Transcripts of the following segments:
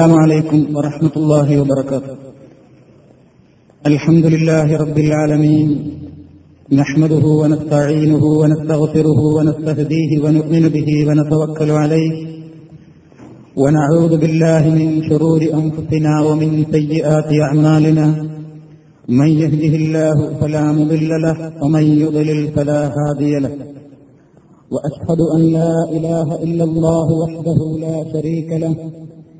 السلام عليكم ورحمة الله وبركاته الحمد لله رب العالمين نحمده ونستعينه ونستغفره ونستهديه ونؤمن به ونتوكل عليه ونعوذ بالله من شرور أنفسنا ومن سيئات أعمالنا من يهده الله فلا مضل له ومن يضلل فلا هادي له وأشهد أن لا إله إلا الله وحده لا شريك له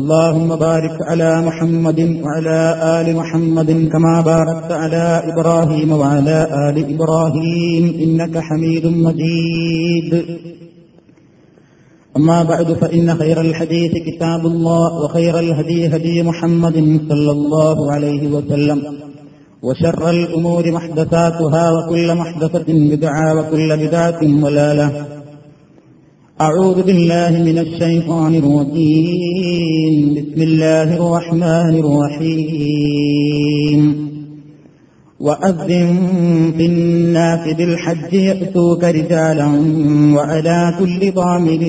اللهم بارك على محمد وعلى آل محمد كما باركت على إبراهيم وعلى آل إبراهيم إنك حميد مجيد أما بعد فإن خير الحديث كتاب الله وخير الهدي هدي محمد صلى الله عليه وسلم وشر الأمور محدثاتها وكل محدثة بدعة وكل بدعة ضلالة أعوذ بالله من الشيطان الرجيم بسم الله الرحمن الرحيم وأذن في الناس بالحج يأتوك رجالا وعلى كل ضامر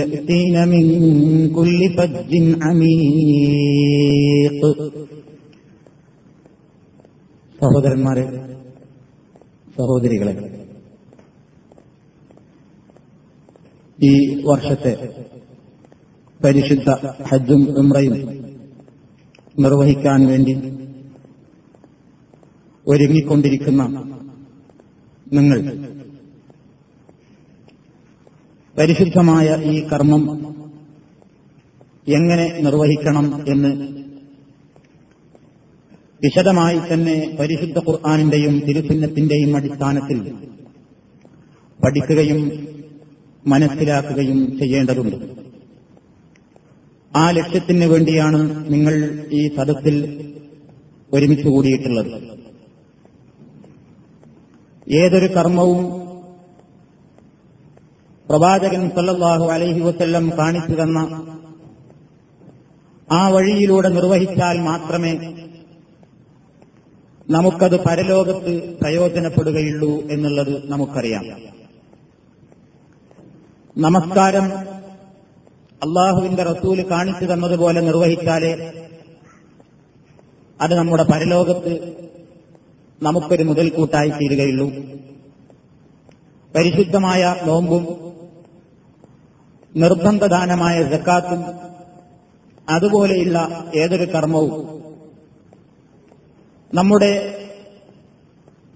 يأتين من كل فج عميق സഹോദരന്മാരെ സഹോദരികളെ ഈ വർഷത്തെ പരിശുദ്ധ ഹജ്ജും ഉംറയും നിർവഹിക്കാൻ വേണ്ടി ഒരുങ്ങിക്കൊണ്ടിരിക്കുന്ന നിങ്ങൾ പരിശുദ്ധമായ ഈ കർമ്മം എങ്ങനെ നിർവഹിക്കണം എന്ന് വിശദമായി തന്നെ പരിശുദ്ധ ഖുർആനിന്റെയും തിരുസുന്നത്തിന്റെയും അടിസ്ഥാനത്തിൽ പഠിക്കുകയും മനസ്സിലാക്കുകയും ചെയ്യേണ്ടതുണ്ട്. ആ ലക്ഷ്യത്തിന് വേണ്ടിയാണ് നിങ്ങൾ ഈ സദസ്സിൽ ഒരുമിച്ച് കൂടിയിട്ടുള്ളത്. ഏതൊരു കർമ്മവും പ്രവാചകൻ സല്ലല്ലാഹു അലൈഹി വസല്ലം കാണിച്ചു തന്ന ആ വഴിയിലൂടെ നിർവഹിച്ചാൽ മാത്രമേ നമുക്കത് പരലോകത്ത് പ്രയോജനപ്പെടുകയുള്ളൂ എന്നുള്ളത് നമുക്കറിയാം. നമസ്കാരം അള്ളാഹുവിന്റെ റസൂല് കാണിച്ചു തന്നതുപോലെ നിർവഹിച്ചാലേ അത് നമ്മുടെ പരലോകത്ത് നമുക്കൊരു മുതൽക്കൂട്ടായി തീരുകയുള്ളൂ. പരിശുദ്ധമായ നോമ്പും നിർബന്ധദാനമായ സക്കാത്തും അതുപോലെയുള്ള ഏതൊരു കർമ്മവും നമ്മുടെ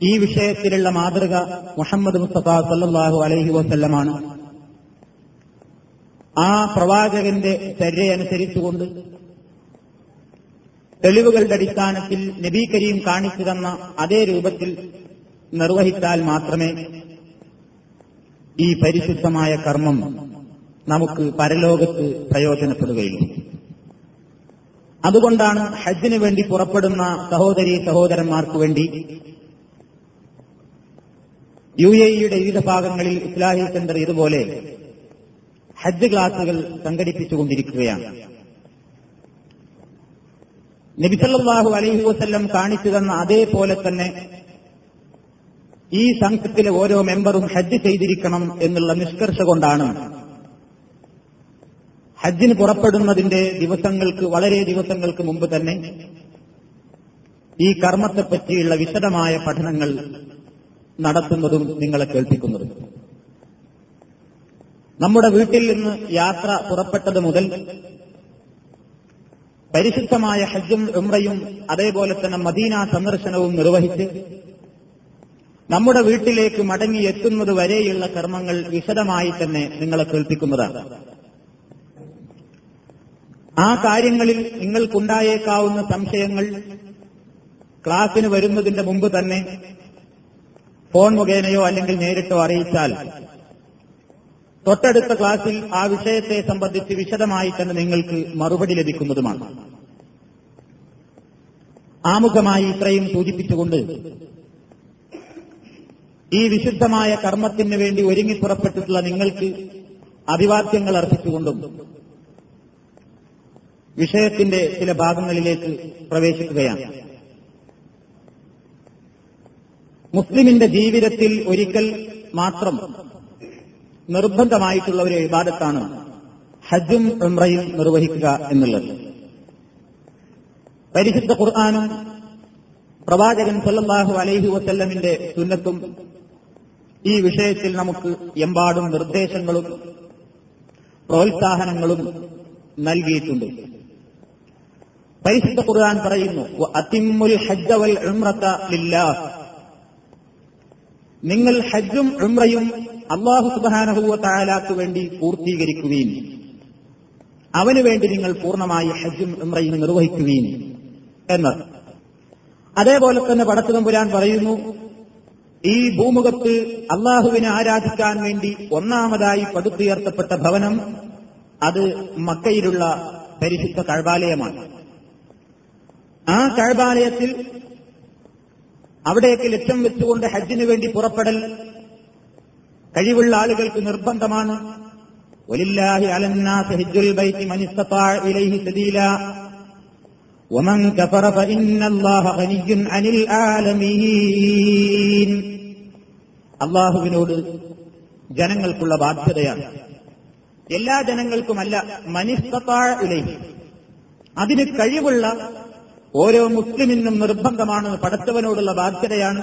ഈ വിഷയത്തിലുള്ള മാതൃക മുഹമ്മദ് മുസ്തഫ സല്ലല്ലാഹു അലൈഹി വസല്ലമാണ്. ആ പ്രവാചകന്റെ ചര്യയനുസരിച്ചുകൊണ്ട് തെളിവുകളുടെ അടിസ്ഥാനത്തിൽ നബി കരീം കാണിച്ചു തന്ന അതേ രൂപത്തിൽ നിർവഹിച്ചാൽ മാത്രമേ ഈ പരിശുദ്ധമായ കർമ്മം നമുക്ക് പരലോകത്ത് പ്രയോജനപ്പെടുകയുള്ളൂ. അതുകൊണ്ടാണ് ഹജ്ജിന് വേണ്ടി പുറപ്പെടുന്ന സഹോദരീ സഹോദരന്മാർക്ക് വേണ്ടി UAEയുടെ വിവിധ ഭാഗങ്ങളിൽ ഇസ്ലാഹി സെന്റർ ഇതുപോലെ ഹജ്ജ് ക്ലാസുകൾ സംഘടിപ്പിച്ചുകൊണ്ടിരിക്കുകയാണ്. നബി സല്ലല്ലാഹു അലൈഹി വസല്ലം കാണിച്ചു തന്ന അതേപോലെ തന്നെ ഈ സംഘത്തിലെ ഓരോ മെമ്പറും ഹജ്ജ് ചെയ്തിരിക്കണം എന്നുള്ള നിഷ്കർഷ കൊണ്ടാണ് ഹജ്ജിന് പുറപ്പെടുന്നതിന്റെ വളരെ ദിവസങ്ങൾക്ക് മുമ്പ് തന്നെ ഈ കർമ്മത്തെപ്പറ്റിയുള്ള വിശദമായ പഠനങ്ങൾ നടത്തുന്നതും നിങ്ങളെ കേൾപ്പിക്കുന്നതും. നമ്മുടെ വീട്ടിൽ നിന്ന് യാത്ര പുറപ്പെട്ടത് മുതൽ പരിശുദ്ധമായ ഹജ്ജും ഉംറയും അതേപോലെ തന്നെ മദീന സന്ദർശനവും നിർവഹിച്ച് നമ്മുടെ വീട്ടിലേക്ക് മടങ്ങിയെത്തുന്നത് വരെയുള്ള കർമ്മങ്ങൾ വിശദമായി തന്നെ നിങ്ങളെ കേൾപ്പിക്കുന്നതാണ്. ആ കാര്യങ്ങളിൽ നിങ്ങൾക്കുണ്ടായേക്കാവുന്ന സംശയങ്ങൾ ക്ലാസിന് വരുന്നതിന്റെ മുമ്പ് തന്നെ ഫോൺ മുഖേനയോ അല്ലെങ്കിൽ നേരിട്ടോ അറിയിച്ചാൽ തൊട്ടടുത്ത ക്ലാസിൽ ആ വിഷയത്തെ സംബന്ധിച്ച് വിശദമായി തന്നെ നിങ്ങൾക്ക് മറുപടി ലഭിക്കുന്നതുമാണ്. ആമുഖമായി ഇത്രയും സൂചിപ്പിച്ചുകൊണ്ട് ഈ വിശുദ്ധമായ കർമ്മത്തിന് വേണ്ടി ഒരുങ്ങി പുറപ്പെട്ടിട്ടുള്ള നിങ്ങൾക്ക് അഭിവാദ്യങ്ങൾ അർപ്പിച്ചുകൊണ്ടും വിഷയത്തിന്റെ ചില ഭാഗങ്ങളിലേക്ക് പ്രവേശിക്കുകയാണ്. മുസ്ലിമിന്റെ ജീവിതത്തിൽ ഒരിക്കൽ മാത്രം നിർബന്ധമായിട്ടുള്ള ഒരു ഇബാദത്താണ് ഹജ്ജും ഉംറയും നിർവഹിക്കുക എന്നുള്ളത്. പരിശുദ്ധ ഖുർആനും പ്രവാചകൻ സല്ലല്ലാഹു അലൈഹി വസല്ലമിന്റെ സുന്നത്തും ഈ വിഷയത്തിൽ നമുക്ക് എമ്പാടും നിർദ്ദേശങ്ങളും പ്രോത്സാഹനങ്ങളും നൽകിയിട്ടുണ്ട്. പരിശുദ്ധ ഖുർആൻ പറയുന്നു, വഅതിമ്മുൽ ഹജ്ജ വൽ ഉംറത ലില്ലാഹ്, നിങ്ങൾ ഹജ്ജും ഉംറയും അല്ലാഹു സുബ്ഹാനഹു വ തആലാക്ക് വേണ്ടി പൂർത്തീകരിക്കുകയും അവനു വേണ്ടി നിങ്ങൾ പൂർണ്ണമായി ഹജ്ജും ഉംറയും നിർവഹിക്കുകയും എന്ന്. അതേപോലെ തന്നെ പടച്ചതമ്പുരാൻ പറയുന്നു, ഈ ഭൂമുഖത്ത് അള്ളാഹുവിനെ ആരാധിക്കാൻ വേണ്ടി ഒന്നാമതായി പടുത്തുയർത്തപ്പെട്ട ഭവനം അത് മക്കയിലുള്ള പരിശുദ്ധ കഅബാലയമാണ്. ആ കഅബാലയത്തിൽ അവിടേക്ക് ലക്ഷ്യം വെച്ചുകൊണ്ട് ഹജ്ജിനു വേണ്ടി പുറപ്പെടൽ കഴിവുള്ള ആളുകൾക്ക് നിർബന്ധമാണ്. വലില്ലാഹി അലന്നാസി ഹജ്ജുൽ ബൈതി മൻ ഇസ്തതാഅ ഇലൈഹി സബീല വമൻ കഫറ ഫഇന്നല്ലാഹ ഗനിയ്യുൻ അനിൽ ആലമീൻ. അല്ലാഹുവിനോട് ജനങ്ങൾക്കുള്ള ബാധ്യതയാണ്, എല്ലാ ജനങ്ങൾക്കുമല്ല. മൻ ഇസ്തതാഅ ഇലൈഹി, അതിന് കഴിവുള്ള ഓരോ മുസ്ലിമിനും നിർബന്ധമാണ്, പടച്ചവനോടുള്ള ബാധ്യതയാണ്.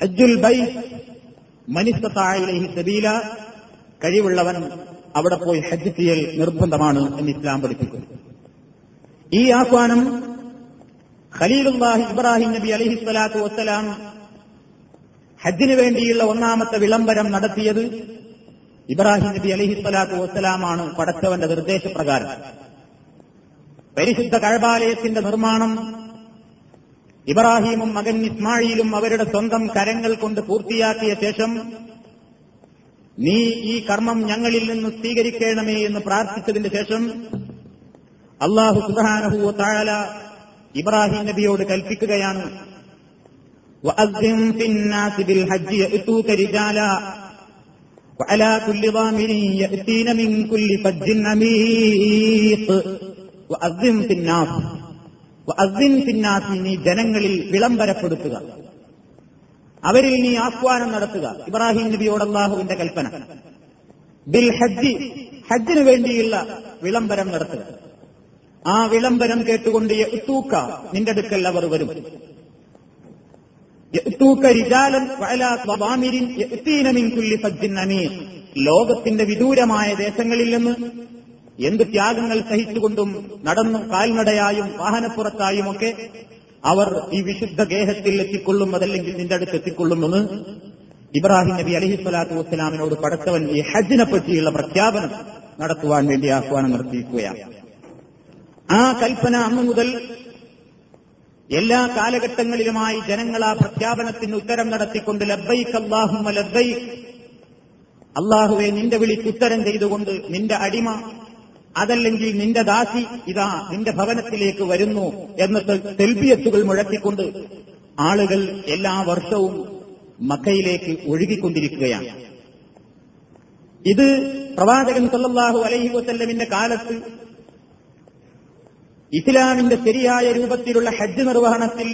ഹജ്ജുൽ ബൈത്ത് മൻ ഇസ്തതാഅ ഇലൈഹി സബീല, കഴിവുള്ളവൻ അവിടെ പോയി ഹജ്ജ് ചെയ്യൽ നിർബന്ധമാണ് എന്ന് ഇസ്ലാം പഠിപ്പിക്കുന്നു. ഈ ആഹ്വാനം ഖലീലുല്ലാഹി ഇബ്രാഹിം നബി അലൈഹിസ്സലാത്തു വസ്സലാം ഹജ്ജിന് വേണ്ടിയുള്ള ഒന്നാമത്തെ വിളംബരം നടത്തിയത് ഇബ്രാഹിം നബി അലൈഹിസ്സലാത്തു വസ്സലാമാണ്, പടച്ചവന്റെ നിർദ്ദേശപ്രകാരം. പരിശുദ്ധ കഅബാലയത്തിന്റെ നിർമ്മാണം ഇബ്രാഹിമും മകൻ ഇസ്മായിലും അവരുടെ സ്വന്തം കരങ്ങൾ കൊണ്ട് പൂർത്തിയാക്കിയ ശേഷം, നീ ഈ കർമ്മം ഞങ്ങളിൽ നിന്ന് സ്വീകരിക്കണമേ എന്ന് പ്രാർത്ഥിച്ചതിന് ശേഷം അല്ലാഹു സുബ്ഹാനഹു വ തആല ഇബ്രാഹിം നബിയോട് കൽപ്പിക്കുകയാണ്, വഅദ്ദിം ഫിന്നാസി ബിൽ ഹജ്ജി യഅതൂക റിജാല വഅലാ കുല്ലി ദാമിരിൻ യഅതീന മിൻ കുല്ലി ഫജ്ജിൻ അമീഖ്. വഅദ്ദിം ഫിന്നാസ്, വഅദ്ദിൻ ഫിന്നാസി, നീ ജനങ്ങളിൽ വിളംബരപ്പെടുത്തുക, അവരിൽ നീ ആഹ്വാനം നടത്തുക. ഇബ്രാഹിം നബിയോട് അല്ലാഹുവിന്റെ കൽപ്പന. ബിൽ ഹജ്ജി, ഹജ്ജിനു വേണ്ടിയുള്ള വിളംബരം നടത്തുക. ആ വിളംബരം കേട്ടുകൊണ്ട് യഅ്തൂക, നിന്റെ അടുക്കൽ അവർ വരും. യഅ്തൂക റിജാലൻ വഅലാ ളവാമിരിൻ യഅതീന മിൻ കുല്ലി ഫജ്ജിൻ അമീഖ്. ലോകത്തിന്റെ വിദൂരമായ ദേശങ്ങളിൽ നിന്ന് എന്ത് ത്യാഗങ്ങൾ സഹിച്ചുകൊണ്ടും നടന്നു കാൽനടയായും വാഹനപ്പുറത്തായുമൊക്കെ അവർ ഈ വിശുദ്ധ ഗേഹത്തിൽ എത്തിക്കൊള്ളും, അതല്ലെങ്കിൽ നിന്റെ അടുത്ത് എത്തിക്കൊള്ളുമെന്ന് ഇബ്രാഹിം നബി അലൈഹിസ്സലാത്തു വസ്സലാമിനോട് പടച്ചവൻ ഈ ഹജ്ജിനെ പറ്റിയുള്ള പ്രഖ്യാപനം നടത്തുവാൻ വേണ്ടി ആഹ്വാനം നടത്തിയിരിക്കുകയാണ്. ആ കൽപ്പന അന്നു മുതൽ എല്ലാ കാലഘട്ടങ്ങളിലുമായി ജനങ്ങൾ ആ പ്രഖ്യാപനത്തിന് ഉത്തരം നടത്തിക്കൊണ്ട് ലബ്ബൈക് അല്ലാഹുമ്മ ലബ്ബൈക്, അല്ലാഹുവേ നിന്റെ വിളിക്ക് ഉത്തരം ചെയ്തുകൊണ്ട് നിന്റെ അടിമ അതല്ലെങ്കിൽ നിന്റെ ദാസി ഇതാ നിന്റെ ഭവനത്തിലേക്ക് വരുന്നു എന്ന് തെൽബിയത്തുകൾ മുഴക്കിക്കൊണ്ട് ആളുകൾ എല്ലാ വർഷവും മക്കയിലേക്ക് ഒഴുകിക്കൊണ്ടിരിക്കുകയാണ്. ഇത് പ്രവാചകൻ സല്ലല്ലാഹു അലൈഹി വസല്ലമിന്റെ കാലത്ത് ഇസ്ലാമിന്റെ ശരിയായ രൂപത്തിലുള്ള ഹജ്ജ് നിർവഹണത്തിൽ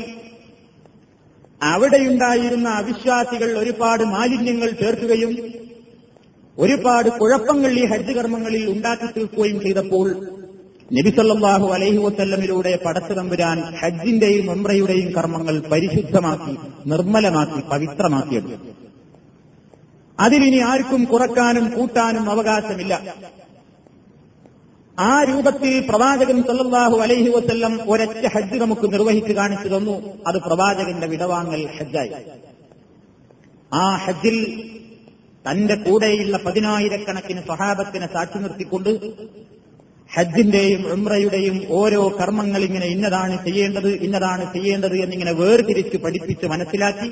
അവിടെയുണ്ടായിരുന്ന അവിശ്വാസികൾ ഒരുപാട് മാലിന്യങ്ങൾ ചേർക്കുകയും ഒരുപാട് കുഴപ്പങ്ങൾ ഈ ഹജ്ജ് കർമ്മങ്ങളിൽ ഉണ്ടാക്കി തീർക്കുകയും ചെയ്തപ്പോൾ നബി സല്ലല്ലാഹു അലൈഹി വസല്ലമിലൂടെ പടച്ചതമ്പുരാൻ ഹജ്ജിന്റെയും ഉംറയുടെയും കർമ്മങ്ങൾ പരിശുദ്ധമാക്കി, നിർമ്മലമാക്കി, പവിത്രമാക്കിയെടുത്തു. അതിലിനി ആർക്കും കുറക്കാനും കൂട്ടാനും അവകാശമില്ല. ആ രൂപത്തിൽ പ്രവാചകൻ സല്ലല്ലാഹു അലൈഹി വസല്ലം ഒരൊറ്റ ഹജ്ജ് നമുക്ക് നിർവഹിച്ചു കാണിച്ചു തന്നു. അത് പ്രവാചകന്റെ വിടവാങ്ങൽ ഹജ്ജായി. ആ ഹജ്ജിൽ തന്റെ കൂടെയുള്ള 10,000 സ്വഹാബത്തിനെ സാക്ഷി നിർത്തിക്കൊണ്ട് ഹജ്ജിന്റെയും ഉംറയുടെയും ഓരോ കർമ്മങ്ങൾ ഇങ്ങനെ ഇന്നതാണ് ചെയ്യേണ്ടത്, ഇന്നതാണ് ചെയ്യേണ്ടത് എന്നിങ്ങനെ വേർതിരിച്ച് പഠിപ്പിച്ച് മനസ്സിലാക്കി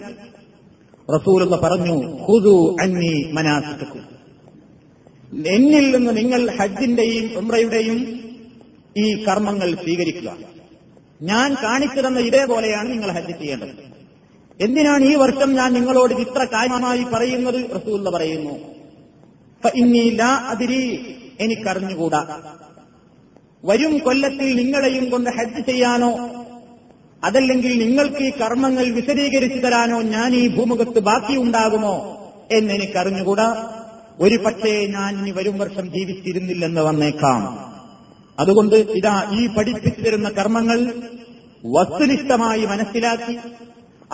റസൂലുള്ള പറഞ്ഞു, ഖുദൂ അന്നി മനാസികക്കും, എന്നിൽ നിന്ന് നിങ്ങൾ ഹജ്ജിന്റെയും ഉംറയുടെയും ഈ കർമ്മങ്ങൾ സ്വീകരിക്കുക. ഞാൻ കാണിച്ചു തന്ന ഇതേപോലെയാണ് നിങ്ങൾ ഹജ്ജ് ചെയ്യേണ്ടത്. എന്തിനാണ് ഈ വർഷം ഞാൻ നിങ്ങളോട് ഇത്ര കാര്യമായി പറയുന്നത്? റസൂലുള്ള പറയുന്നു, ഫഇന്നീ ലാ അദ്രി, എനിക്കറിഞ്ഞുകൂടാ. വരും കൊല്ലത്തിൽ നിങ്ങളെയും കൊണ്ട് ഹജ്ജ് ചെയ്യാനോ അതല്ലെങ്കിൽ നിങ്ങൾക്ക് ഈ കർമ്മങ്ങൾ വിശദീകരിച്ചു തരാനോ ഞാൻ ഈ ഭൂമുഖത്ത് ബാക്കിയുണ്ടാകുമോ എന്നെനിക്കറിഞ്ഞുകൂടാ. ഒരു പക്ഷേ ഞാൻ ഇനി വരും വർഷം ജീവിച്ചിരുന്നില്ലെന്ന് വന്നേക്കാം. അതുകൊണ്ട് ഇതാ ഈ പഠിപ്പിച്ചു തരുന്ന കർമ്മങ്ങൾ വസ്തുനിഷ്ഠമായി മനസ്സിലാക്കി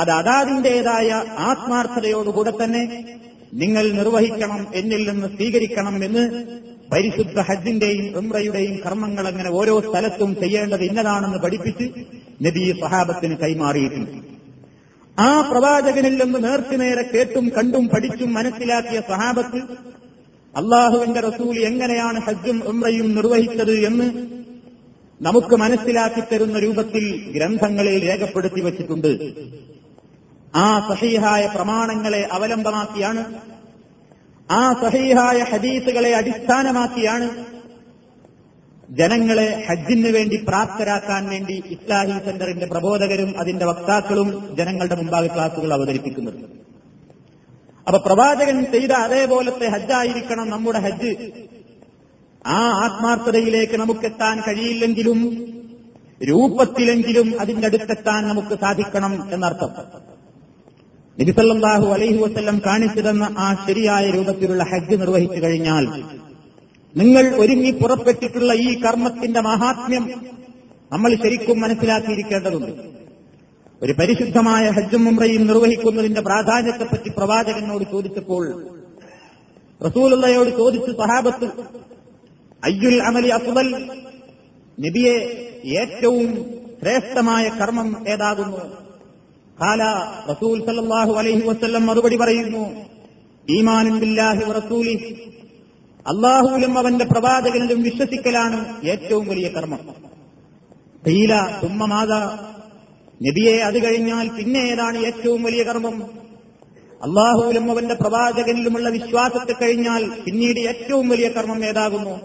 അത് അതാതിന്റേതായ ആത്മാർത്ഥതയോടുകൂടെ തന്നെ നിങ്ങൾ നിർവഹിക്കണം, എന്നിൽ നിന്ന് സ്വീകരിക്കണം എന്ന് പരിശുദ്ധ ഹജ്ജിന്റെയും ഉംറയുടെയും കർമ്മങ്ങൾ അങ്ങനെ ഓരോ സ്ഥലത്തും ചെയ്യേണ്ടത് ഇന്നതാണെന്ന് പഠിപ്പിച്ച് നബി സഹാബത്തിന് കൈമാറിയിട്ടുണ്ട്. ആ പ്രവാചകനിൽ നിന്ന് നേർക്കുനേരെ കേട്ടും കണ്ടും പഠിച്ചും മനസ്സിലാക്കിയ സഹാബത്ത് അള്ളാഹുവിന്റെ റസൂൽ എങ്ങനെയാണ് ഹജ്ജും ഉംറയും നിർവഹിച്ചത് എന്ന് നമുക്ക് മനസ്സിലാക്കി തരുന്ന രൂപത്തിൽ ഗ്രന്ഥങ്ങളിൽ രേഖപ്പെടുത്തി വച്ചിട്ടുണ്ട്. ആ സഹീഹായ പ്രമാണങ്ങളെ അവലംബമാക്കിയാണ്, ആ സഹീഹായ ഹദീസുകളെ അടിസ്ഥാനമാക്കിയാണ് ജനങ്ങളെ ഹജ്ജിന് വേണ്ടി പ്രാപ്തരാക്കാൻ വേണ്ടി ഇസ്ലാഹി സെന്ററിന്റെ പ്രബോധകരും അതിന്റെ വക്താക്കളും ജനങ്ങളുടെ മുമ്പാകെ ക്ലാസുകൾ അവതരിപ്പിക്കുന്നത്. അപ്പൊ പ്രവാചകൻ ചെയ്ത അതേപോലത്തെ ഹജ്ജായിരിക്കണം നമ്മുടെ ഹജ്ജ്. ആ ആത്മാർത്ഥതയിലേക്ക് നമുക്കെത്താൻ കഴിയില്ലെങ്കിലും രൂപത്തിലെങ്കിലും അതിന്റെ അടുത്തെത്താൻ നമുക്ക് സാധിക്കണം എന്നർത്ഥം. നബി സല്ലല്ലാഹു അലൈഹി വസല്ലം കാണിച്ചു തന്ന ആ ശരിയായ രൂപത്തിലുള്ള ഹജ്ജ് നിർവഹിച്ചു കഴിഞ്ഞാൽ നിങ്ങൾ ഒരുങ്ങി പുറപ്പെട്ടിട്ടുള്ള ഈ കർമ്മത്തിന്റെ മഹാത്മ്യം നമ്മൾ ശരിക്കും മനസ്സിലാക്കിയിരിക്കേണ്ടതുണ്ട്. ഒരു പരിശുദ്ധമായ ഹജ്ജും ഉംറയും നിർവഹിക്കുന്നതിന്റെ പ്രാധാന്യത്തെപ്പറ്റി പ്രവാചകനോട് ചോദിച്ചപ്പോൾ റസൂലുള്ളയോട് ചോദിച്ചു സഹാബത്ത്, അയ്യുൽ അമലി അഫ്ദൽ, നബിയെ ഏറ്റവും ശ്രേഷ്ഠമായ കർമ്മം ഏതാകുന്നു? ഖാല, റസൂൽ സല്ലല്ലാഹു അലൈഹി വസല്ലം മറുപടി പറയുന്നു, ഈമാനുൻ ബില്ലാഹി വറസൂലിഹി, അള്ളാഹുവിലും അവന്റെ പ്രവാചകനിലും വിശ്വസിക്കലാണ് ഏറ്റവും വലിയ കർമ്മം. ഖീല സുമ്മ മാദാ, നബിയെ അത് കഴിഞ്ഞാൽ പിന്നെ ഏതാണ് ഏറ്റവും വലിയ കർമ്മം? അള്ളാഹുവിലും അവന്റെ പ്രവാചകനിലുമുള്ള വിശ്വാസത്തെ കഴിഞ്ഞാൽ പിന്നീട് ഏറ്റവും വലിയ കർമ്മം ഏതാകുന്നു?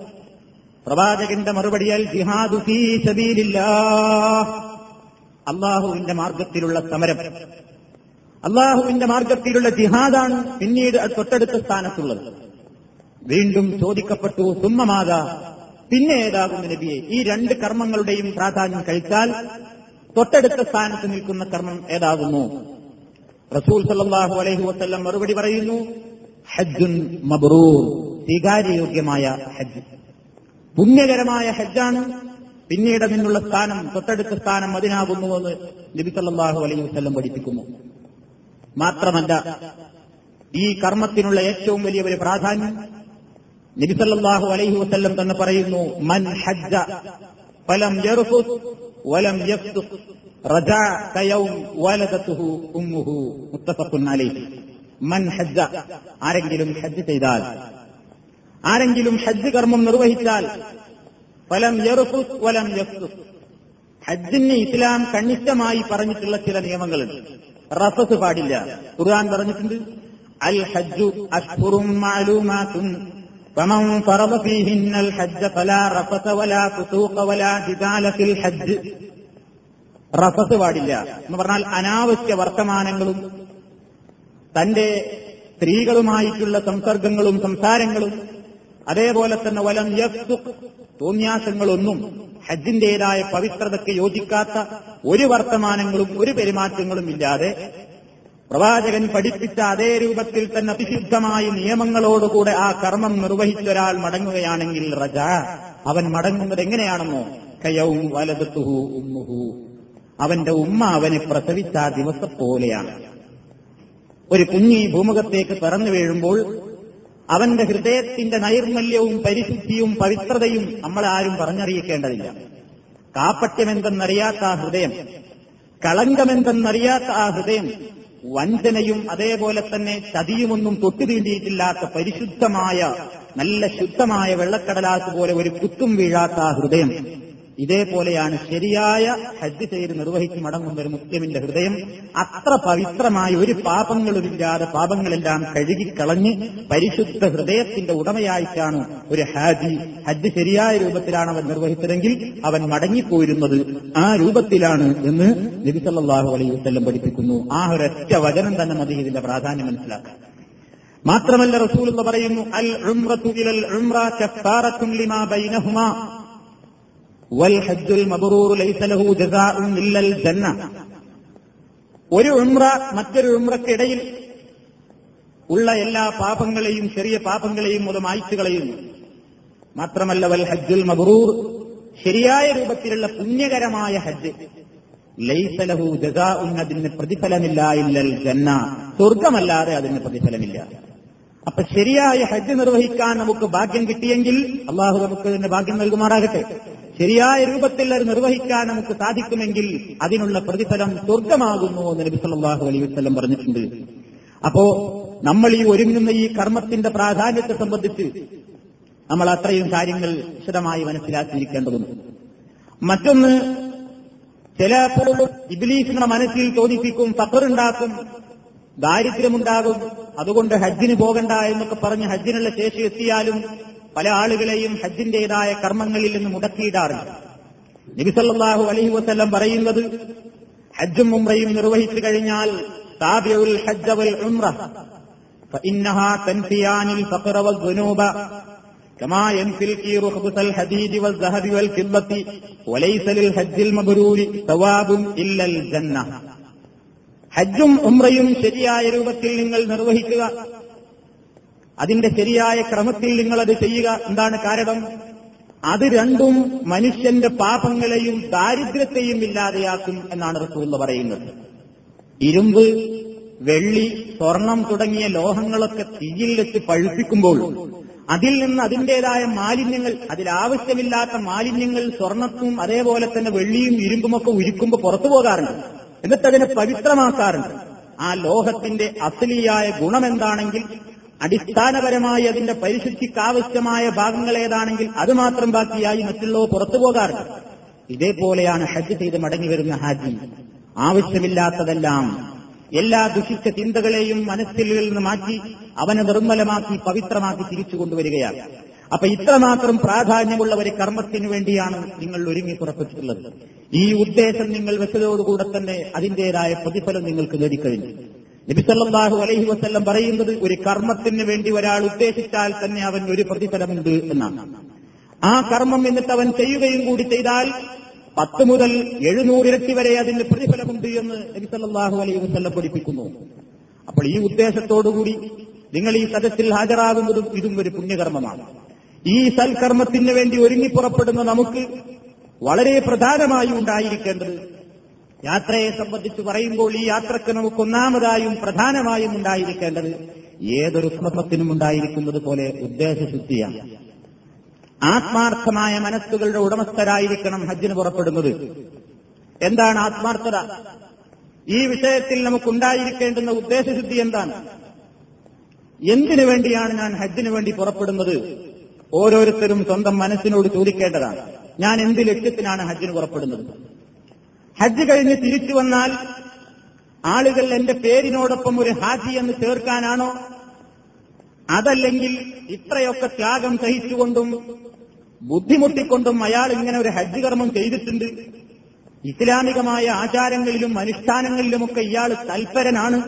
പ്രവാചകന്റെ മറുപടിയാൽ ജിഹാദു ഫീ സബീലില്ലാഹ്, അള്ളാഹുവിന്റെ മാർഗത്തിലുള്ള സമരം, അള്ളാഹുവിന്റെ മാർഗത്തിലുള്ള ജിഹാദാണ് പിന്നീട് തൊട്ടടുത്ത സ്ഥാനത്തുള്ളത്. വീണ്ടും ചോദിക്കപ്പെട്ടു, സുമ്മമാക, പിന്നെ ഏതാകുന്നു നബിയെ? ഈ രണ്ട് കർമ്മങ്ങളുടെയും പ്രാധാന്യം കഴിച്ചാൽ തൊട്ടടുത്ത സ്ഥാനത്ത് നിൽക്കുന്ന കർമ്മം ഏതാകുന്നു? റസൂൽ സല്ലല്ലാഹു അലൈഹി വസല്ലം മറുപടി പറയുന്നു, ഹജ്ജുൻ മബ്റൂർ, സ്വീകാര്യയോഗ്യമായ ഹജ്ജ്, പുണ്യകരമായ ഹജ്ജാണ് പിന്നീട് അതിനുള്ള സ്ഥാനം, തൊട്ടടുത്ത സ്ഥാനം അതിനാകുന്നുവെന്ന് നബി സല്ലല്ലാഹു അലൈഹി വസല്ലം പഠിപ്പിക്കുന്നു. മാത്രമല്ല, ഈ കർമ്മത്തിനുള്ള ഏറ്റവും വലിയ ഒരു പ്രാധാന്യം നബി സല്ലല്ലാഹു അലൈഹി വസല്ലം തന്നെ പറയുന്നു, മൻ ഹജ്ജ ഫലം യർഫുത് വലം യഫ്തുഖ് റജഅ കയൗം വലദതുഹു ഉമ്മുഹു മുത്തഫഖുൻ അലൈഹി. മൻ ഹജ്ജ, ആരെങ്കിലും ഹജ്ജ് ചെയ്താൽ, ആരെങ്കിലും ഹജ്ജ് കർമ്മം നിർവഹിച്ചാൽ, ഫലം യർഫുത് വലം യഫ്തുഖ്, ഹജ്ജിന് ഇസ്ലാം കണിശമായി പറഞ്ഞിട്ടുള്ള ചില നിയമങ്ങളുണ്ട്. റഫസ് പാടില്ല. ഖുർആൻ പറഞ്ഞിട്ടുണ്ട്, അൽ ഹജ്ജു അഷ്ഹുറും മഅലൂമാതുൻ ഫമൻ ഫറദ ഫീഹിന്നൽ ഹജ്ജ ഫലാ റഫസ വലാ ഫുസൂഖ വലാ ജിദാല ഫിൽ ഹജ്ജ്. റഫസ് പാടില്ല എന്ന് പറഞ്ഞാൽ അനാവശ്യ വർത്തമാനങ്ങളും തന്റെ സ്ത്രീകളുമായിട്ടുള്ള സംസർഗങ്ങളും സംസാരങ്ങളും, അതേപോലെ തന്നെ വലം യഫ്തുഖ്, തോന്യാസങ്ങളൊന്നും ഹജ്ജിന്റേതായ പവിത്രതയ്ക്ക് യോജിക്കാത്ത ഒരു വർത്തമാനങ്ങളും ഒരു പെരുമാറ്റങ്ങളും ഇല്ലാതെ പ്രവാചകൻ പഠിപ്പിച്ച അതേ രൂപത്തിൽ തന്നെ അതിശുദ്ധമായ നിയമങ്ങളോടുകൂടെ ആ കർമ്മം നിർവഹിച്ചൊരാൾ മടങ്ങുകയാണെങ്കിൽ റജ, അവൻ മടങ്ങുന്നത് എങ്ങനെയാണെന്നോ, കയവും വലതുഹു ഉമ്മുഹു, അവന്റെ ഉമ്മ അവനെ പ്രസവിച്ച ആ ദിവസം പോലെയാണ്. ഒരു കുഞ്ഞി ഭൂമുഖത്തേക്ക് പിറന്നു വീഴുമ്പോൾ അവന്റെ ഹൃദയത്തിന്റെ നൈർമല്യവും പരിശുദ്ധിയും പവിത്രതയും നമ്മളാരും പറഞ്ഞറിയിക്കേണ്ടതില്ല. കാപട്യമെന്തെന്നറിയാത്ത ആ ഹൃദയം, കളങ്കമെന്തെന്നറിയാത്ത ആ ഹൃദയം, വഞ്ചനയും അതേപോലെ തന്നെ ചതിയുമൊന്നും തൊട്ടുതീണ്ടിയിട്ടില്ലാത്ത പരിശുദ്ധമായ നല്ല ശുദ്ധമായ വെള്ളക്കടലാസ് പോലെ ഒരു കുത്തും വീഴാത്ത ആ ഹൃദയം ഇതേപോലെയാണ് ശരിയായ ഹജ്ജ് ചെയ്ത് നിർവഹിച്ച് മടങ്ങുന്ന ഒരു മുസ്ലിമിന്റെ ഹൃദയം. അത്ര പവിത്രമായ ഒരു പാപങ്ങളുമില്ലാതെ പാപങ്ങളെല്ലാം കഴുകിക്കളഞ്ഞ് പരിശുദ്ധ ഹൃദയത്തിന്റെ ഉടമയായിട്ടാണ് ഒരു ഹാജി ഹജ്ജ് ശരിയായ രൂപത്തിലാണ് അവൻ നിർവഹിച്ചതെങ്കിൽ അവൻ മടങ്ങിപ്പോയിരുന്നത് ആ രൂപത്തിലാണ് എന്ന് നബി സല്ലല്ലാഹു അലൈഹി വസല്ലം പഠിപ്പിക്കുന്നു. ആ ഒരൊറ്റ വചനം തന്നെ മതി ഇതിന്റെ പ്രാധാന്യം മനസ്സിലാക്കാം. മാത്രമല്ല റസൂലുള്ള പറയുന്നു, അൽ ഉംറത്തു ഇലൽ ഉംറ കഫാറത്തുൻ ലിമാ ബൈനഹുമാ വൽ ഹജ്ജുൽ മബ്റൂർ ലൈസ ലഹു ജസാഉൻ ഇല്ലൽ ജന്ന. ഒരു ഉംറ മറ്റൊരു ഉംറക്കിടയിൽ ഉള്ള എല്ലാ പാപങ്ങളെയും ചെറിയ പാപങ്ങളെയും അത് മായ്ച്ചു കളയുന്നു. മാത്രമല്ല വൽ ഹജ്ജുൽ മബ്റൂർ, ശരിയായ രൂപത്തിലുള്ള പുണ്യകരമായ ഹജ്ജ്, ലൈസ ലഹു ജസാഉൻ, അതിന് പ്രതിഫലമില്ല, ഇല്ലൽ ജന്ന, സ്വർഗമല്ലാതെ അതിന് പ്രതിഫലമില്ല. അപ്പൊ ശരിയായ ഹജ്ജ് നിർവഹിക്കാൻ നമുക്ക് ഭാഗ്യം കിട്ടിയെങ്കിൽ അള്ളാഹു നമുക്ക് അതിന്റെ ഭാഗ്യം നൽകുമാറാകട്ടെ. ശരിയായ രൂപത്തിൽ അത് നിർവഹിക്കാൻ നമുക്ക് സാധിക്കുമെങ്കിൽ അതിനുള്ള പ്രതിഫലം സ്വർഗമാകുന്നു എന്ന് നബി സല്ലല്ലാഹു അലൈഹി വസല്ലം പറഞ്ഞിട്ടുണ്ട്. അപ്പോ നമ്മൾ ഈ ഒരുങ്ങുന്ന ഈ കർമ്മത്തിന്റെ പ്രാധാന്യത്തെ സംബന്ധിച്ച് നമ്മൾ അത്രയും കാര്യങ്ങൾ വിശദമായി മനസ്സിലാക്കിയിരിക്കേണ്ടതുണ്ട്. മറ്റൊന്ന്, ചിലപ്പോൾ ഇബ്ലീസ് നമ്മുടെ മനസ്സിൽ തോന്നിപ്പിക്കും, ഫഖറുണ്ടാക്കും, ദാരിദ്ര്യമുണ്ടാകും, അതുകൊണ്ട് ഹജ്ജിന് പോകണ്ട എന്നൊക്കെ പറഞ്ഞ് ഹജ്ജിനുള്ള ശേഷി എത്തിയാലും പല ആളുകളെയും ഹജ്ജിന്റേതായ കർമ്മങ്ങളിൽ നിന്ന് മുടക്കിയിടാറുണ്ട്. നബി സല്ലല്ലാഹു അലൈഹി വസല്ലം പറയുന്നത്, ഹജ്ജും ഉംറയും നിർവഹിച്ചു കഴിഞ്ഞാൽ താബിഉൽ ഹജ്ജ് വൽ ഉംറ ഫഇന്നഹാ തൻഫിയാനിൽ ഫഖറ വദ്ദുനൂബ കമാ യൻഫിൽ കീറു ഖബ്സൽ ഹദീദി വസ്സഹബി വൽ ഫിദ്ദത്തി വലൈസ ലിൽ ഹജ്ജിൽ മബ്റൂരി സവാബുൻ ഇല്ലൽ ജന്ന. ഹജ്ജും ഉംറയും ശരിയായ രൂപത്തിൽ നിങ്ങൾ നിർവഹിക്കുക, അതിന്റെ ശരിയായ ക്രമത്തിൽ നിങ്ങളത് ചെയ്യുക. എന്താണ് കാരണം? അത് രണ്ടും മനുഷ്യന്റെ പാപങ്ങളെയും ദാരിദ്ര്യത്തെയും ഇല്ലാതെയാക്കും എന്നാണ് റസൂൽ പറയുന്നത്. ഇരുമ്പ്, വെള്ളി, സ്വർണം തുടങ്ങിയ ലോഹങ്ങളൊക്കെ തീയിൽ വെച്ച് പഴുപ്പിക്കുമ്പോൾ അതിൽ നിന്ന് അതിന്റേതായ മാലിന്യങ്ങൾ, അതിലാവശ്യമില്ലാത്ത മാലിന്യങ്ങൾ സ്വർണത്തും അതേപോലെ തന്നെ വെള്ളിയും ഇരുമ്പുമൊക്കെ ഉരുക്കുമ്പോൾ പുറത്തു പോകാറുണ്ട്, എന്നിട്ട് അതിനെ പവിത്രമാക്കാറുണ്ട്. ആ ലോഹത്തിന്റെ അസലിയായ ഗുണമെന്താണെങ്കിൽ, അടിസ്ഥാനപരമായി അതിന്റെ പരിശുദ്ധിക്കാവശ്യമായ ഭാഗങ്ങൾ ഏതാണെങ്കിൽ അത് മാത്രം ബാക്കിയായി മറ്റുള്ളവ പുറത്തു പോകാറുണ്ട്. ഇതേപോലെയാണ് ഹജ്ജ് ചെയ്ത് മടങ്ങിവരുന്ന ഹാജി. ആവശ്യമില്ലാത്തതെല്ലാം, എല്ലാ ദുഷിച്ച ചിന്തകളെയും മനസ്സിൽ നിന്ന് മാറ്റി അവനെ നിർമ്മലമാക്കി പവിത്രമാക്കി തിരിച്ചു കൊണ്ടുവരികയാണ്. അപ്പൊ ഇത്രമാത്രം പ്രാധാന്യമുള്ള ഒരു കർമ്മത്തിനു വേണ്ടിയാണ് നിങ്ങൾ ഒരുങ്ങി പുറപ്പെട്ടിട്ടുള്ളത്. ഈ ഉദ്ദേശം നിങ്ങൾ വെച്ചതോടുകൂടെ തന്നെ അതിന്റേതായ പ്രതിഫലം നിങ്ങൾക്ക് നേടിക്കഴിഞ്ഞു. നബി സല്ലല്ലാഹു അലൈഹി വസല്ലം പറയുന്നത്, ഒരു കർമ്മത്തിന് വേണ്ടി ഒരാൾ ഉദ്ദേശിച്ചാൽ തന്നെ അവൻ ഒരു പ്രതിഫലമുണ്ട് എന്നാണ്. ആ കർമ്മം എന്നിട്ട് അവൻ ചെയ്യുകയും കൂടി ചെയ്താൽ 10 മുതൽ 700 ഇരട്ടി വരെ അതിന്റെ പ്രതിഫലമുണ്ട് എന്ന് നബി സല്ലല്ലാഹു അലൈഹി വസല്ലം പഠിപ്പിക്കുന്നു. അപ്പോൾ ഈ ഉദ്ദേശത്തോടുകൂടി നിങ്ങൾ ഈ സദസ്സിൽ ഹാജരാകുന്നതും ഇതും ഒരു പുണ്യകർമ്മമാണ്. ഈ സൽക്കർമ്മത്തിന് വേണ്ടി ഒരുങ്ങിപ്പുറപ്പെടുന്ന നമുക്ക് വളരെ പ്രധാനമായി ഉണ്ടായിരിക്കേണ്ടത്, യാത്രയെ സംബന്ധിച്ച് പറയുമ്പോൾ ഈ യാത്രക്ക് നമുക്ക് ഒന്നാമതായും പ്രധാനമായും ഉണ്ടായിരിക്കേണ്ടത് ഏതൊരു കർമ്മത്തിനും ഉണ്ടായിരിക്കുന്നത് പോലെ ഉദ്ദേശശുദ്ധിയാണ്. ആത്മാർത്ഥമായ മനസ്സുകളുടെ ഉടമസ്ഥരായിരിക്കണം ഹജ്ജിന് പുറപ്പെടുന്നത്. എന്താണ് ആത്മാർത്ഥത? ഈ വിഷയത്തിൽ നമുക്കുണ്ടായിരിക്കേണ്ടുന്ന ഉദ്ദേശശുദ്ധി എന്താണ്? എന്തിനു വേണ്ടിയാണ് ഞാൻ ഹജ്ജിന് വേണ്ടി പുറപ്പെടുന്നത്? ഓരോരുത്തരും സ്വന്തം മനസ്സിനോട് ചോദിക്കേണ്ടതാണ്, ഞാൻ എന്ത് ലക്ഷ്യത്തിനാണ് ഹജ്ജിന് പുറപ്പെടുന്നത്? ഹജ്ജ് കഴിഞ്ഞ് തിരിച്ചു വന്നാൽ ആളുകൾ എന്റെ പേരിനോടൊപ്പം ഒരു ഹാജി എന്ന് ചേർക്കാനാണോ? അതല്ലെങ്കിൽ ഇത്രയൊക്കെ ത്യാഗം സഹിച്ചുകൊണ്ടും ബുദ്ധിമുട്ടിക്കൊണ്ടും അയാൾ ഇങ്ങനെ ഒരു ഹജ്ജ് കർമ്മം ചെയ്തിട്ടുണ്ട്, ഇസ്ലാമികമായ ആചാരങ്ങളിലും അനുഷ്ഠാനങ്ങളിലുമൊക്കെ ഇയാൾ തൽപരനാണ്,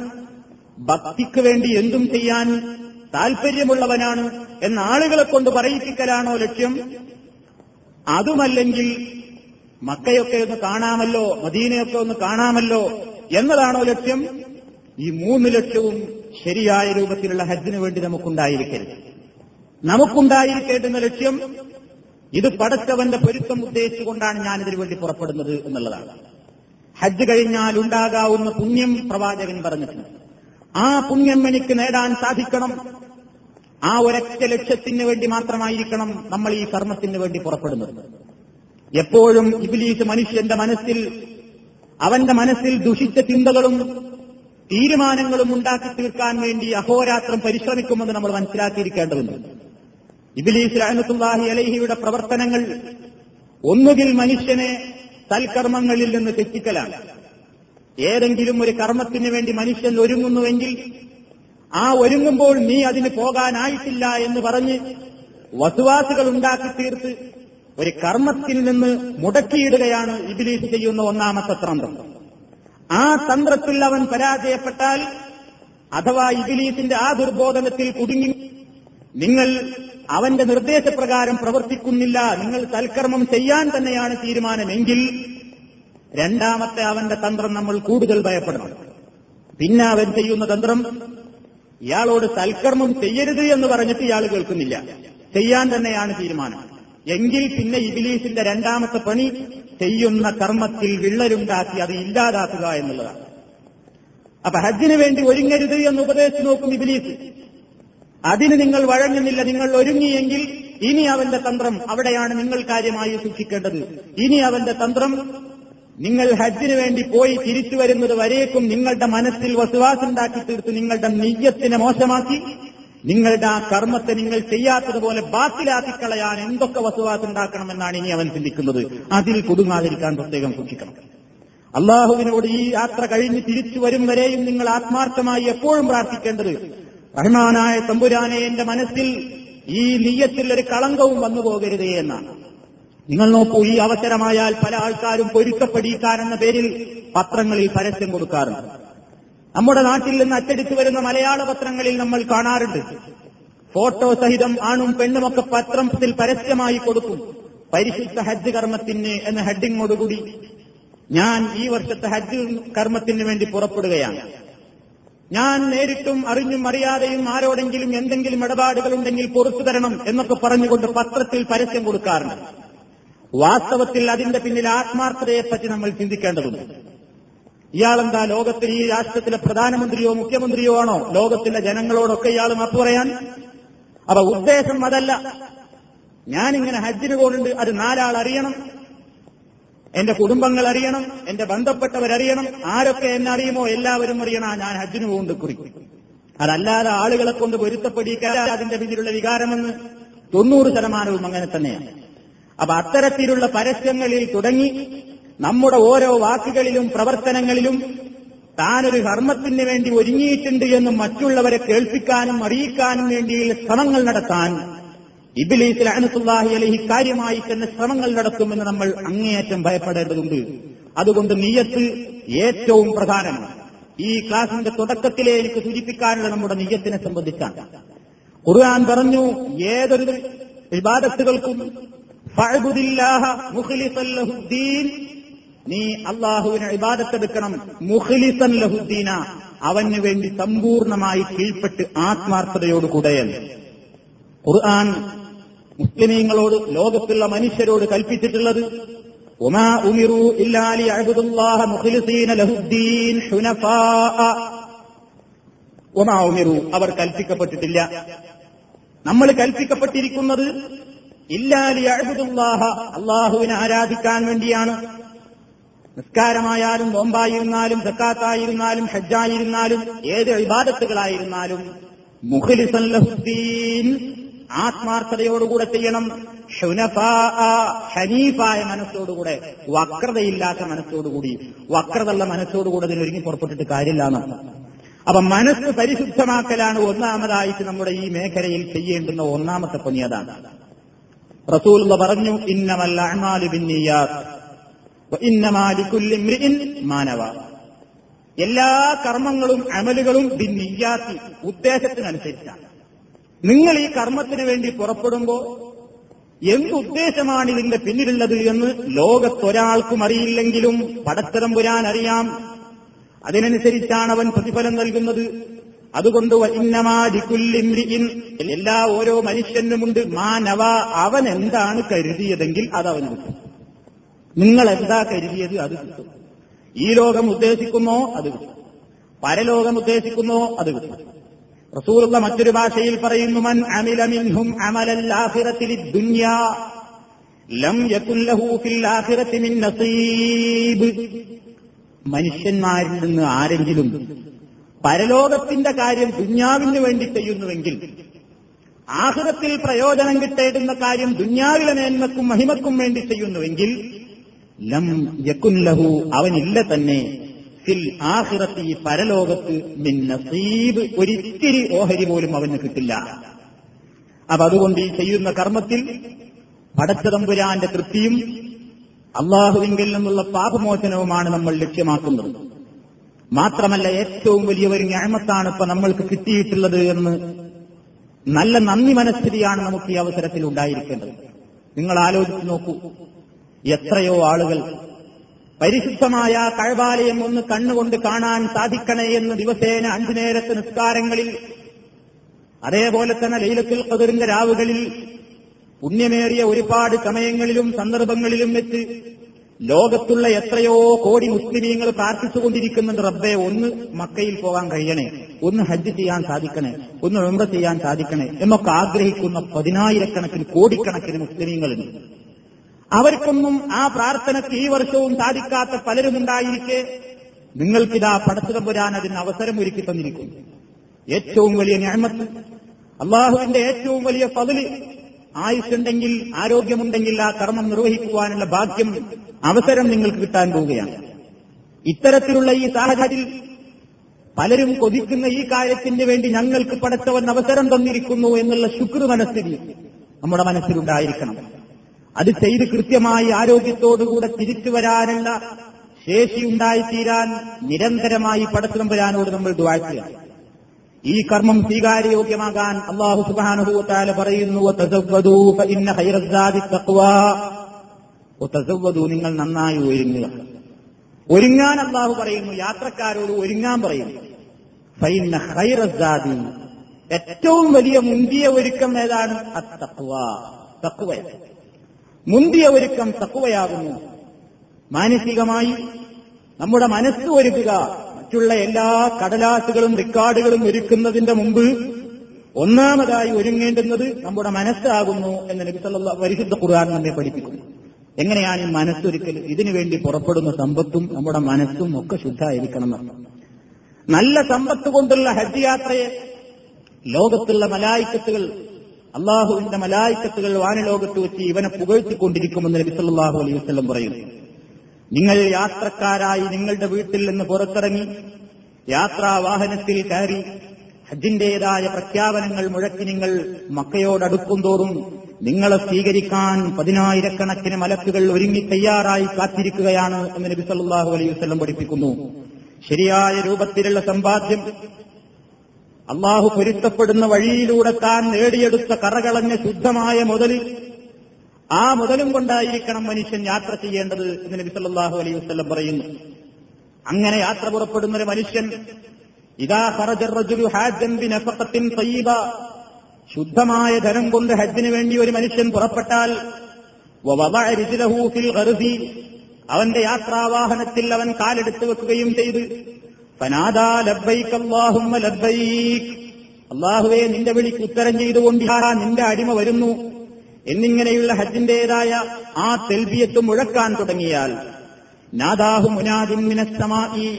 ഭക്തിക്ക് വേണ്ടി എന്തും ചെയ്യാൻ താൽപര്യമുള്ളവനാണ് എന്ന ആളുകളെ കൊണ്ട് പറയിപ്പിക്കലാണോ ലക്ഷ്യം? അതുമല്ലെങ്കിൽ മക്കയൊക്കെ ഒന്ന് കാണാമല്ലോ, മദീനയൊക്കെ ഒന്ന് കാണാമല്ലോ എന്നതാണോ ലക്ഷ്യം? ഈ 3 ലക്ഷ്യവും ശരിയായ രൂപത്തിലുള്ള ഹജ്ജിന് വേണ്ടി നമുക്കുണ്ടായിരിക്കരുത്. നമുക്കുണ്ടായിരിക്കേണ്ടുന്ന ലക്ഷ്യം ഇത് പടച്ചവന്റെ പൊരുത്തം ഉദ്ദേശിച്ചുകൊണ്ടാണ് ഞാനിതിനു വേണ്ടി പുറപ്പെടുന്നത് എന്നുള്ളതാണ്. ഹജ്ജ് കഴിഞ്ഞാൽ ഉണ്ടാകാവുന്ന പുണ്യം പ്രവാചകൻ പറഞ്ഞിട്ടുണ്ട്. ആ പുണ്യം എനിക്ക് നേടാൻ സാധിക്കണം. ആ ഒരൊറ്റ ലക്ഷ്യത്തിന് വേണ്ടി മാത്രമായിരിക്കണം നമ്മൾ ഈ കർമ്മത്തിന് വേണ്ടി പുറപ്പെടുന്നത്. എപ്പോഴും ഇബ്ലീസ് മനുഷ്യന്റെ മനസ്സിൽ, അവന്റെ മനസ്സിൽ ദുഷിച്ച ചിന്തകളും തീരുമാനങ്ങളും ഉണ്ടാക്കി തീർക്കാൻ വേണ്ടി അഹോരാത്രം പരിശ്രമിക്കുമെന്ന് നമ്മൾ മനസ്സിലാക്കിയിരിക്കേണ്ടതുണ്ട്. ഇബ്ലീസ് റഹ്മത്തുള്ളാഹി അലൈഹിയുടെ പ്രവർത്തനങ്ങൾ ഒന്നുകിൽ മനുഷ്യനെ സൽക്കർമ്മങ്ങളിൽ നിന്ന് തെറ്റിക്കലാണ്. ഏതെങ്കിലും ഒരു കർമ്മത്തിന് വേണ്ടി മനുഷ്യൻ ഒരുങ്ങുന്നുവെങ്കിൽ ആ ഒരുങ്ങുമ്പോൾ നീ അതിന് പോകാനായിട്ടില്ല എന്ന് പറഞ്ഞ് വസുവാസുകൾ ഉണ്ടാക്കി തീർത്ത് ഒരു കർമ്മത്തിൽ നിന്ന് മുടക്കിയിടുകയാണ് ഇബ്ലീസ് ചെയ്യുന്ന ഒന്നാമത്തെ തന്ത്രം. ആ തന്ത്രത്തിൽ അവൻ പരാജയപ്പെട്ടാൽ, അഥവാ ഇബ്ലീസിന്റെ ആ ദുർബോധനത്തിൽ കുടുങ്ങി നിങ്ങൾ അവന്റെ നിർദ്ദേശപ്രകാരം പ്രവർത്തിക്കുന്നില്ല, നിങ്ങൾ സൽക്കർമ്മം ചെയ്യാൻ തന്നെയാണ് തീരുമാനമെങ്കിൽ, രണ്ടാമത്തെ അവന്റെ തന്ത്രം നമ്മൾ കൂടുതൽ ഭയപ്പെടണം. പിന്നെ അവൻ ചെയ്യുന്ന തന്ത്രം, ഇയാളോട് സൽക്കർമ്മം ചെയ്യരുത് എന്ന് പറഞ്ഞിട്ട് ഇയാൾ കേൾക്കുന്നില്ല, ചെയ്യാൻ തന്നെയാണ് തീരുമാനം എങ്കിൽ പിന്നെ ഇബ്ലീസിന്റെ രണ്ടാമത്തെ പണി ചെയ്യുന്ന കർമ്മത്തിൽ വിള്ളലുണ്ടാക്കി അത് ഇല്ലാതാക്കുക എന്നുള്ളതാണ്. അപ്പൊ ഹജ്ജിന് വേണ്ടി ഒരുങ്ങരുത് എന്ന് ഉപദേശിച്ചു നോക്കും ഇബ്ലീസ്. അതിന് നിങ്ങൾ വഴങ്ങുന്നില്ല. നിങ്ങൾ ഒരുങ്ങിയെങ്കിൽ ഇനി അവന്റെ തന്ത്രം, അവിടെയാണ് നിങ്ങൾ കാര്യമായി സൂക്ഷിക്കേണ്ടത്, ഇനി അവന്റെ തന്ത്രം നിങ്ങൾ ഹജ്ജിന് വേണ്ടി പോയി തിരിച്ചു വരുന്നത് വരേക്കും നിങ്ങളുടെ മനസ്സിൽ വസ്വാസുണ്ടാക്കി തീർത്ത് നിങ്ങളുടെ നിയ്യത്തിനെ മോശമാക്കി നിങ്ങളുടെ ആ കർമ്മത്തെ നിങ്ങൾ ചെയ്യാത്തതുപോലെ ബാത്തിലാക്കിക്കളയാൻ എന്തൊക്കെ വസ്വാസുണ്ടാക്കണമെന്നാണ് ഇനി അവൻ ചിന്തിക്കുന്നത്. അതിൽ കുടുങ്ങാതിരിക്കാൻ പ്രത്യേകം സൂക്ഷിക്കണം. അള്ളാഹുവിനോട് ഈ യാത്ര കഴിഞ്ഞ് തിരിച്ചു വരും വരെയും നിങ്ങൾ ആത്മാർത്ഥമായി എപ്പോഴും പ്രാർത്ഥിക്കേണ്ടത്, റഹ്മാനായ തമ്പുരാനെ, എന്റെ മനസ്സിൽ ഈ നിയ്യത്തിൽ ഒരു കളങ്കവും വന്നു പോകരുതേ എന്നാണ്. നിങ്ങൾ നോക്കൂ, ഈ അവസരമായാൽ പല ആൾക്കാരും പൊരുത്തപ്പെടിക്കാൻ എന്ന പേരിൽ പത്രങ്ങളിൽ പരസ്യം കൊടുക്കാറുണ്ട്. നമ്മുടെ നാട്ടിൽ നിന്ന് അച്ചടിച്ചു വരുന്ന മലയാള പത്രങ്ങളിൽ നമ്മൾ കാണാറുണ്ട്. ഫോട്ടോ സഹിതം ആണും പെണ്ണുമൊക്കെ പത്രത്തിൽ പരസ്യമായി കൊടുക്കും. പരിശുദ്ധ ഹജ്ജ് കർമ്മത്തിന് എന്ന ഹെഡിങ്ങോടുകൂടി ഞാൻ ഈ വർഷത്തെ ഹജ്ജ് കർമ്മത്തിന് വേണ്ടി പുറപ്പെടുകയാണ്. ഞാൻ നേരിട്ടും അറിഞ്ഞും അറിയാതെയും ആരോടെങ്കിലും എന്തെങ്കിലും ഇടപാടുകൾ ഉണ്ടെങ്കിൽ പുറത്തു തരണം എന്നൊക്കെ പറഞ്ഞുകൊണ്ട് പത്രത്തിൽ പരസ്യം കൊടുക്കാറുണ്ട്. വാസ്തവത്തിൽ അതിന്റെ പിന്നിൽ ആത്മാർത്ഥതയെപ്പറ്റി നമ്മൾ ചിന്തിക്കേണ്ടതുണ്ട്. ഇയാളെന്താ ലോകത്തിൽ ഈ രാഷ്ട്രത്തിലെ പ്രധാനമന്ത്രിയോ മുഖ്യമന്ത്രിയോ ആണോ? ലോകത്തിലെ ജനങ്ങളോടൊക്കെ ഇയാൾ മാപ്പ് പറയാൻ? അപ്പൊ ഉദ്ദേശം അതല്ല. ഞാനിങ്ങനെ ഹജ്ജിന് പോകുന്നുണ്ട്, അത് നാലാൾ അറിയണം, എന്റെ കുടുംബങ്ങൾ അറിയണം, എന്റെ ബന്ധപ്പെട്ടവരറിയണം, ആരൊക്കെ എന്നറിയുമോ എല്ലാവരും അറിയണം ഞാൻ ഹജ്ജിന് പോകുന്നുണ്ട് കുറിക്കും. അതല്ലാതെ ആളുകളെ കൊണ്ട് പൊരുത്തപ്പെടിക്കാൻ അതിന്റെ പിന്നിലുള്ള വികാരമെന്ന് 90% അങ്ങനെ തന്നെയാണ്. അപ്പൊ അത്തരത്തിലുള്ള പരസ്യങ്ങളിൽ തുടങ്ങി നമ്മുടെ ഓരോ വാക്കുകളിലും പ്രവർത്തനങ്ങളിലും താനൊരു കർമ്മത്തിന് വേണ്ടി ഒരുങ്ങിയിട്ടുണ്ട് എന്ന് മറ്റുള്ളവരെ കേൾപ്പിക്കാനും അറിയിക്കാനും വേണ്ടിയുള്ള ശ്രമങ്ങൾ നടത്താൻ ഇബ്ലീസ് ലഅ്നത്തുല്ലാഹി അലൈഹി കാര്യമായി തന്നെ ശ്രമങ്ങൾ നടത്തുമെന്ന് നമ്മൾ അങ്ങേയറ്റം ഭയപ്പെടേണ്ടതുണ്ട്. അതുകൊണ്ട് നിയ്യത്ത് ഏറ്റവും പ്രധാനമാണ്. ഈ ക്ലാസിന്റെ തുടക്കത്തിലെ എനിക്ക് സൂചിപ്പിക്കാനുള്ള നമ്മുടെ നിയ്യത്തിനെ സംബന്ധിച്ചാണ്. ഖുർആൻ പറഞ്ഞു, ഏതൊരു ഇബാദത്തുകൾക്കും നീ അള്ളാഹുവിനെ ഇബാദത്തെടുക്കണം മുഖ്ലിസൻ ലഹുദ്ദീന, അവന് വേണ്ടി സമ്പൂർണമായി കീഴ്പ്പെട്ട് ആത്മാർത്ഥതയോടുകൂടെ. ഖുർആൻ മുസ്ലിമീങ്ങളോട്, ലോകത്തുള്ള മനുഷ്യരോട് കൽപ്പിച്ചിട്ടുള്ളത് ഉമാ ഉമിറു ഇല്ലാ ലിയഅ്ബുദുല്ലാഹ മുഖ്ലിസീന ലഹുദ്ദീൻ ഹുനഫാ. ഉമാ ഉമിറു, അവർ കൽപ്പിക്കപ്പെട്ടിട്ടില്ല. നമ്മൾ കൽപ്പിക്കപ്പെട്ടിരിക്കുന്നത് ഇല്ലാ ലിയഅ്ബുദുല്ലാഹ, അള്ളാഹുവിനെ ആരാധിക്കാൻ വേണ്ടിയാണ്. നിസ്കാരമായാലും നോമ്പായിരുന്നാലും സക്കാത്തായിരുന്നാലും ഹജ്ജായിരുന്നാലും ഏത് ഇബാദത്തുകളായിരുന്നാലും മുഖ്ലിസൻ ലഹുദ്ദീൻ, ആത്മാർത്ഥതയോടുകൂടെ ചെയ്യണം. ഹുനഫാ, ഹനീഫായ മനസ്സോടുകൂടെ, വക്രതയില്ലാത്ത മനസ്സോടുകൂടി. വക്രതയുള്ള മനസ്സോടുകൂടെ ഇതിനൊരുങ്ങി പുറപ്പെട്ടിട്ട് കാര്യമില്ലാന്ന്. അപ്പൊ മനസ്സ് പരിശുദ്ധമാക്കലാണ് ഒന്നാമതായിട്ട് നമ്മുടെ ഈ മേഖലയിൽ ചെയ്യേണ്ടുന്ന ഒന്നാമത്തെ പണി. അതാണ് റസൂലുള്ള പറഞ്ഞു, ഇന്നമൽ അഅ്മാലു ബിന്നിയ്യാത്ത് വ ഇന്നമാ ലികുല്ലി ഇംരിഇൻ മാ നവ. എല്ലാ കർമ്മങ്ങളും അമലുകളും ബിന്നിയ്യാത്തി, ഉദ്ദേശത്തിനനുസരിച്ചാണ്. നിങ്ങൾ ഈ കർമ്മത്തിന് വേണ്ടി പുറപ്പെടുമ്പോൾ എന്തുദ്ദേശമാണ് ഇതിന്റെ പിന്നിലുള്ളത് എന്ന് ലോകത്തൊരാൾക്കും അറിയില്ലെങ്കിലും പടച്ചതമ്പുരാൻ അറിയാം. അതിനനുസരിച്ചാണ് അവൻ പ്രതിഫലം നൽകുന്നത്. അതുകൊണ്ട് ഇന്നമാ ലികുല്ലി ഇംരിഇൻ, എല്ലാ ഓരോ മനുഷ്യനുമുണ്ട്. മാ നവ, അവൻ എന്താണ് കരുതിയതെങ്കിൽ അതവന് കിട്ടും. നിങ്ങൾ എന്താ കരുതിയത് അത് കിട്ടും. ഈ ലോകം ഉദ്ദേശിക്കുന്നോ അത് കിട്ടും, പരലോകം ഉദ്ദേശിക്കുന്നോ അത് കിട്ടും. റസൂലുള്ള മറ്റൊരു ഭാഷയിൽ പറയുന്നു, മൻ അമില മിൻഹും അമലൽ ആഖിറത്തി ലിദ്ദുനിയാ ലം യകുൻ ലഹു ഫിൽ ആഖിറത്തി മിൻ നസീബ്. മനുഷ്യന്മാരിൽ നിന്ന് ആരെങ്കിലും പരലോകത്തിന്റെ കാര്യം ദുന്യാവിന് വേണ്ടി ചെയ്യുന്നുവെങ്കിൽ ആഖിറത്തിൽ പ്രയോജനം കിട്ടേണ്ടുന്ന കാര്യം ദുനിയാവിലെ മേന്മക്കും മഹിമക്കും വേണ്ടി ചെയ്യുന്നുവെങ്കിൽ ലം യകുൻ ലഹു, അവനില്ല തന്നെ ഫിൽ ആഖിറത്തി, പരലോകത്ത് മിൻ നസീബ്, ഒരിത്തിരി ഓഹരി പോലും അവന് കിട്ടില്ല. അപ്പൊ അതുകൊണ്ട് ഈ ചെയ്യുന്ന കർമ്മത്തിൽ പടച്ച തമ്പുരാന്റെ തൃപ്തിയും അള്ളാഹുവിങ്കിൽ നിന്നുള്ള പാപമോചനവുമാണ് നമ്മൾ ലക്ഷ്യമാക്കുന്നത്. മാത്രമല്ല, ഏറ്റവും വലിയ ഒരു നിഅമത്താണ് ഇപ്പൊ നമ്മൾക്ക് കിട്ടിയിട്ടുള്ളത് എന്ന് നല്ല നന്ദി മനസ്ഥിതിയാണ് നമുക്ക് ഈ അവസരത്തിൽ ഉണ്ടായിരിക്കേണ്ടത്. നിങ്ങൾ ആലോചിച്ച് നോക്കൂ, എത്രയോ ആളുകൾ പരിശുദ്ധമായ കഅബാലയം ഒന്ന് കണ്ണുകൊണ്ട് കാണാൻ സാധിക്കണേ എന്ന് ദിവസേന 5 നേരത്തെ നിസ്കാരങ്ങളിൽ, അതേപോലെ തന്നെ ലൈലത്തുൽ ഖദറിന്റെ രാവുകളിൽ, പുണ്യമേറിയ ഒരുപാട് സമയങ്ങളിലും സന്ദർഭങ്ങളിലും വെച്ച് ലോകത്തുള്ള എത്രയോ കോടി മുസ്ലിമീങ്ങൾ പ്രാർത്ഥിച്ചുകൊണ്ടിരിക്കുന്നുണ്ട്, റബ്ബേ ഒന്ന് മക്കയിൽ പോകാൻ കഴിയണേ, ഒന്ന് ഹജ്ജ് ചെയ്യാൻ സാധിക്കണേ, ഒന്ന് ഉംറ ചെയ്യാൻ സാധിക്കണേ എന്നൊക്കെ ആഗ്രഹിക്കുന്ന പതിനായിരക്കണക്കിന് കോടിക്കണക്കിന് മുസ്ലിമീങ്ങളുണ്ട്. അവർക്കൊന്നും ആ പ്രാർത്ഥനയ്ക്ക് ഈ വർഷവും സാധിക്കാത്ത പലരുമുണ്ടായിരിക്കെ നിങ്ങൾക്കിതാ പടച്ചതമ്പുരാൻ അതിന് അവസരം ഒരുക്കി തന്നിരിക്കുന്നു. ഏറ്റവും വലിയ നിഅമത്ത്, അള്ളാഹുവിന്റെ ഏറ്റവും വലിയ ഫള്. ആയുസ്സുണ്ടെങ്കിൽ, ആരോഗ്യമുണ്ടെങ്കിൽ ആ കർമ്മം നിർവഹിക്കുവാനുള്ള ഭാഗ്യം, അവസരം നിങ്ങൾക്ക് കിട്ടാൻ പോവുകയാണ്. ഇത്തരത്തിലുള്ള ഈ സാഹചര്യത്തിൽ പലരും കൊതിക്കുന്ന ഈ കാര്യത്തിന് വേണ്ടി ഞങ്ങൾക്ക് പടച്ചവൻ അവസരം തന്നിരിക്കുന്നു എന്നുള്ള ശുക്ർ മനസ്ഥിതി നമ്മുടെ മനസ്സിലുണ്ടായിരിക്കണം. അത് ചെയ്ത് കൃത്യമായി ആരോഗ്യത്തോടുകൂടെ തിരിച്ചു വരാനുള്ള ശേഷി ഉണ്ടായിത്തീരാൻ നിരന്തരമായി പടച്ചതമ്പുരാനോട് നമ്മൾ ദുആ ചെയ്യുക. ഈ കർമ്മം സ്വീകാര്യയോഗ്യമാകാൻ അല്ലാഹു സുബ്ഹാനഹു വ തആല പറയുന്നു, വതസവ്വദൂ ഫഇന്ന ഖൈറസ്സാദി തഖ്വാ. വതസവ്വദൂ, നിങ്ങൾ നന്നായി ഒരുങ്ങുക. ഒരുങ്ങാൻ അല്ലാഹു പറയുന്നു, യാത്രക്കാരോട് ഒരുങ്ങാൻ പറയുന്നു. ഫഇന്ന ഖൈറസ്സാദി, ഏറ്റവും വലിയ മുന്തിയ ഒരുക്കം ഏതാണ്? അത്തഖ്വാ, തഖ്വ. മുന്തിയ ഒരുക്കം തഖ്വയാകുന്നു. മാനസികമായി നമ്മുടെ മനസ്സ് ഒരുക്കുക. മറ്റുള്ള എല്ലാ കടലാസുകളും റിക്കാർഡുകളും ഒരുക്കുന്നതിന്റെ മുമ്പ് ഒന്നാമതായി ഒരുങ്ങേണ്ടുന്നത് നമ്മുടെ മനസ്സാകുന്നു എന്ന് നബി സല്ലല്ലാഹു അലൈഹി പരിശുദ്ധ ഖുർആൻ നമ്മെ പഠിപ്പിക്കുന്നു. എങ്ങനെയാണ് ഈ മനസ്സൊരുക്കൽ? ഇതിനുവേണ്ടി പുറപ്പെടുന്ന സമ്പത്തും നമ്മുടെ മനസ്സും ഒക്കെ ശുദ്ധമായിരിക്കണം. നല്ല സമ്പത്ത് കൊണ്ടുള്ള ഹജ്ജ് യാത്രയെ ലോകത്തുള്ള മലായിക്കത്തുകൾ, അള്ളാഹുവിന്റെ മലായിക്കത്തുകൾ വാനലോകത്ത് വെച്ച് ഇവനെ പുകഴ്ത്തിക്കൊണ്ടിരിക്കുമെന്ന് നബി സല്ലല്ലാഹു അലൈഹി വസല്ലം പറയുന്നു. നിങ്ങൾ യാത്രക്കാരായി നിങ്ങളുടെ വീട്ടിൽ നിന്ന് പുറത്തിറങ്ങി യാത്രാവാഹനത്തിൽ കയറി ഹജ്ജിന്റേതായ പ്രഖ്യാപനങ്ങൾ മുഴക്കി നിങ്ങൾ മക്കയോടടുക്കുംതോറും നിങ്ങളെ സ്വീകരിക്കാൻ 10,000കണക്കിന് മലക്കുകൾ ഒരുങ്ങി തയ്യാറായി കാത്തിരിക്കുകയാണ് എന്ന് നബി സല്ലല്ലാഹു അലൈഹി വസല്ലം പഠിപ്പിക്കുന്നു. ശരിയായ രൂപത്തിലുള്ള സമ്പാദ്യം, അള്ളാഹു പൊരുത്തപ്പെടുന്ന വഴിയിലൂടെ താൻ നേടിയെടുത്ത കറകളഞ്ഞ ശുദ്ധമായ മുതൽ, ആ മുതലും കൊണ്ടായിരിക്കണം മനുഷ്യൻ യാത്ര ചെയ്യേണ്ടത് എന്ന് നബി സല്ലല്ലാഹു അലൈഹി വസല്ലം പറയുന്നു. അങ്ങനെ യാത്ര പുറപ്പെടുന്ന ഒരു മനുഷ്യൻ, ഇദാ ഖറജ റജുലു ഹാജ്ജൻ ബിനഫഖത്തിൻ തയ്യിബ, ശുദ്ധമായ ധനം കൊണ്ട് ഹജ്ജിന് വേണ്ടി ഒരു മനുഷ്യൻ പുറപ്പെട്ടാൽ, വവദഅ റിജ്ലഹു ഫിൽ ഖർസി, അവന്റെ യാത്രാവാഹനത്തിൽ അവൻ കാലെടുത്ത് വെക്കുകയും ചെയ്ത്, ഫനാദാ ലബ്ബൈക അല്ലാഹുമ്മ ലബ്ബൈക്, അല്ലാഹുവേ നിന്റെ വിളിക്ക് ഉത്തരം ചെയ്തുകൊണ്ട് നിന്റെ അടിമ വരുന്നു എന്നിങ്ങനെയുള്ള ഹജ്ജിന്റേതായ ആ തൽബിയത്ത് മുഴക്കാൻ തുടങ്ങിയാൽ, നാദാഹു മുനാദിൻ മിനസ് സമാഇ,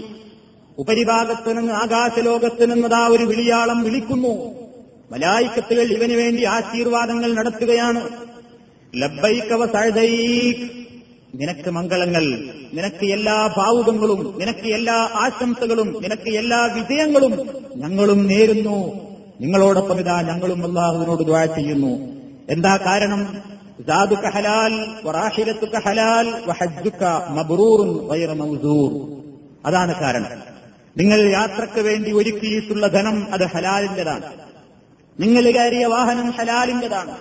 ഉപരിഭാഗത്തു നിന്ന്, ആകാശലോകത്തു നിന്നതാ ഒരു വിളിയാളം വിളിക്കുന്നു. മലായിക്കത്തുകൾ ഇവന് വേണ്ടി ആശീർവാദങ്ങൾ നടത്തുകയാണ്. ലബ്ബൈക വ സഅദൈക, നിനക്ക് മംഗളങ്ങൾ, നിനക്ക് എല്ലാ ഭാവുകങ്ങളും, നിനക്ക് എല്ലാ ആശംസകളും, നിനക്ക് എല്ലാ വിജയങ്ങളും ഞങ്ങളും നേരുന്നു. നിങ്ങളോടൊപ്പം ഇതാ ഞങ്ങളും അല്ലാഹുവിനോട് ദുആ ചെയ്യുന്നു. എന്താ കാരണം? സാദുക ഹലാൽ വറാഹിലതുക ഹലാൽ വഹജ്ജുക മബ്റൂറുൻ ഗൈറ മൗസൂർ. അതാണ് കാരണം. നിങ്ങൾ യാത്രയ്ക്ക് വേണ്ടി ഒരുക്കിയിട്ടുള്ള ധനം അത് ഹലാലിന്റേതാണ്, നിങ്ങൾ കയറിയ വാഹനം ഹലാലിന്റേതാണ്.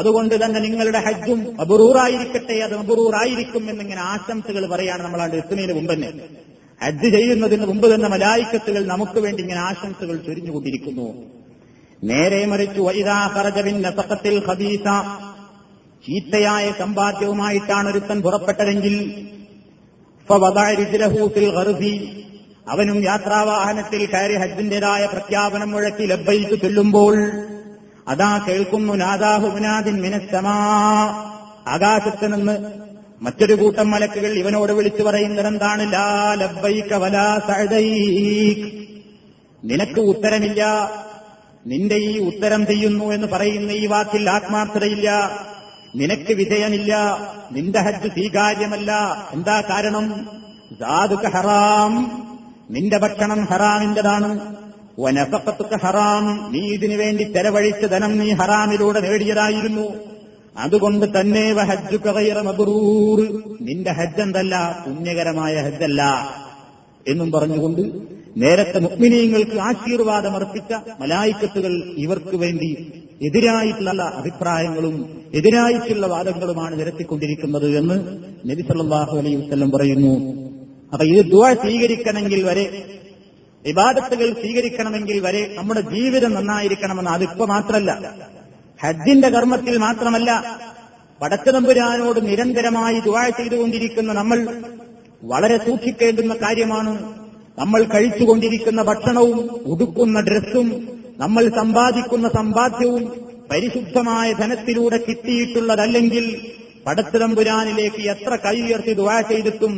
അതുകൊണ്ട് തന്നെ നിങ്ങളുടെ ഹജ്ജും മബ്റൂറായിരിക്കട്ടെ, അത് മബ്റൂറായിരിക്കും എന്നിങ്ങനെ ആശംസകൾ പറയാണ് നമ്മളാണ്ട് എത്തുന്നതിന് മുമ്പ് തന്നെ. ഹജ്ജ് ചെയ്യുന്നതിന് മുമ്പ് തന്നെ മലായിക്കത്തുകൾ നമുക്ക് വേണ്ടി ഇങ്ങനെ ആശംസകൾ ചൊരിഞ്ഞുകൊണ്ടിരിക്കുന്നു. നേരെ മറിച്ചു, വൈദാ ഖറജബിൻ നഫഖത്തിൽ ഖബീസ, ചീത്തയായ സമ്പാദ്യവുമായിട്ടാണ് ഒരുത്തൻ പുറപ്പെട്ടതെങ്കിൽ, ഫവദഅ റിജ്ലഹു ഫിൽ ഖർസി, അവനും യാത്രാവാഹനത്തിൽ കയറി ഹജ്ജിന്റേതായ പ്രഖ്യാപനം മുഴക്കി ലബ്ബൈക്ക് ചൊല്ലുമ്പോൾ, അതാ കേൾക്കുന്നു, നാദാഹു മുനാദിൻ മിനസ് സമാ, ആകാശത്ത് നിന്ന് മറ്റൊരു കൂട്ടം മലക്കുകൾ ഇവനോട് വിളിച്ചു പറയുന്നതെന്താണ്? ലാ ലബ്ബൈക വലാ സഅദൈക, നിനക്ക് ഉത്തരമില്ല, നിന്റെ ഈ ഉത്തരം ചെയ്യുന്നു എന്ന് പറയുന്ന ഈ വാക്കിൽ ആത്മാർത്ഥതയില്ല, നിനക്ക് വിജയമില്ല, നിന്റെ ഹജ്ജ് സ്വീകാര്യമല്ല. എന്താ കാരണം? സാദുക ഹറാം, നിന്റെ ഭക്ഷണം ഹറാമിന്റെതാണ്. വനഫഖത്തുക ഹറാം, നീ ഇതിനു വേണ്ടി ചെലവഴിച്ച ധനം നീ ഹറാമിലൂടെ നേടിയതായിരുന്നു. അതുകൊണ്ട് തന്നെ വഹജ്ജുക ഗൈറ മബ്റൂർ, നിന്റെ ഹജ്ജ് എന്തല്ല, പുണ്യകരമായ ഹജ്ജല്ല എന്നും പറഞ്ഞുകൊണ്ട് നേരത്തെ മുഅ്മിനീങ്ങൾക്ക് ആശീർവാദം അർപ്പിച്ച മലായിക്കത്തുകൾ ഇവർക്ക് വേണ്ടി എതിരായിട്ടുള്ള അഭിപ്രായങ്ങളും എതിരായിട്ടുള്ള വാദങ്ങളുമാണ് നിരത്തിക്കൊണ്ടിരിക്കുന്നത് എന്ന് നബി സല്ലല്ലാഹു അലൈഹി വസല്ലം പറയുന്നു. അപ്പൊ ഇത് ദുആ സ്വീകരിക്കണമെങ്കിൽ വരെ, ഇബാദത്തുകൾ സ്വീകരിക്കണമെങ്കിൽ വരെ നമ്മുടെ ജീവിതം നന്നായിരിക്കണമെന്ന്. അതിപ്പോ മാത്രമല്ല, ഹജ്ജിന്റെ കർമ്മത്തിൽ മാത്രമല്ല, പടച്ചതമ്പുരാനോട് നിരന്തരമായി ദുആ ചെയ്തുകൊണ്ടിരിക്കുന്ന നമ്മൾ വളരെ സൂക്ഷിക്കേണ്ടുന്ന കാര്യമാണ്. നമ്മൾ കഴിച്ചുകൊണ്ടിരിക്കുന്ന ഭക്ഷണവും ഉടുക്കുന്ന ഡ്രസ്സും നമ്മൾ സമ്പാദിക്കുന്ന സമ്പാദ്യവും പരിശുദ്ധമായ ധനത്തിലൂടെ കിട്ടിയിട്ടുള്ളതല്ലെങ്കിൽ പടച്ചതമ്പുരാനിലേക്ക് എത്ര കൈയുയർത്തി ദുആ ചെയ്തിട്ടും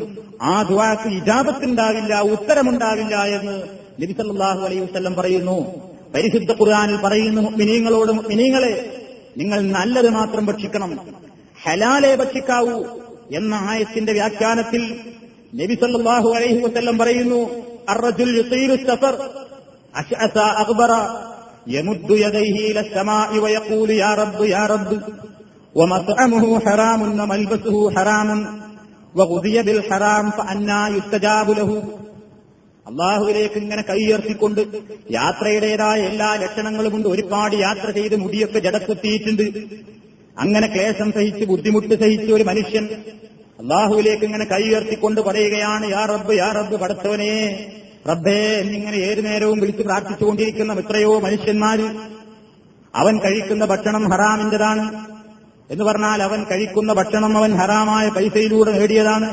ആ ദുആക്ക് ഇജാബത്തുണ്ടാവില്ല, ഉത്തരമുണ്ടാവില്ല എന്ന് നബി സല്ലല്ലാഹു അലൈഹി വസല്ലം പറയുന്നു. പരിശുദ്ധ ഖുർആനിൽ പറയുന്നു, മുഅ്മിനീങ്ങളോട് മുഅ്മിനീങ്ങളെ, നിങ്ങൾ നല്ലത് മാത്രം ഭക്ഷിക്കണം, ഹലാലേ ഭക്ഷിക്കാവൂ എന്ന ആയത്തിന്റെ വ്യാഖ്യാനത്തിൽ നബി സല്ലല്ലാഹു അലൈഹി വസല്ലം പറയുന്നു, അർറജുൽ യുതീറു സഫർ അശ്അസ അഗ്ബറ യമദ്ദു യദൈഹി ഇല സമാഇ വയഖൂലു യാ റബ്ബ് യാ റബ്ബ് വമത്അമുഹു ഹറാമുൻ വമൽബസുഹു ഹറാമുൻ വഗുദിയ ബിൽ ഹറാം ഫഅന്നാ യുസ്തജാബു ലഹു. അള്ളാഹുവിലേക്ക് ഇങ്ങനെ കൈയുയർത്തിക്കൊണ്ട് യാത്രയുടേതായ എല്ലാ ലക്ഷണങ്ങളും കൊണ്ട് ഒരുപാട് യാത്ര ചെയ്ത് മുടിയൊക്കെ ജടക്കുത്തിയിട്ടുണ്ട്. അങ്ങനെ ക്ലേശം സഹിച്ച് ബുദ്ധിമുട്ട് സഹിച്ച് ഒരു മനുഷ്യൻ അള്ളാഹുവിലേക്ക് ഇങ്ങനെ കൈയുയർത്തിക്കൊണ്ട് പറയുകയാണ്, യാ റബ്ബ് യാ റബ്ബ്, പടച്ചവനെ റബ്ബേ എന്നിങ്ങനെ ഏതു നേരവും വിളിച്ച് പ്രാർത്ഥിച്ചുകൊണ്ടിരിക്കുന്ന എത്രയോ മനുഷ്യന്മാര്. അവൻ കഴിക്കുന്ന ഭക്ഷണം ഹറാമിന്റെതാണ് എന്ന് പറഞ്ഞാൽ അവൻ കഴിക്കുന്ന ഭക്ഷണം അവൻ ഹറാമായ പൈസയിലൂടെ നേടിയതാണ്.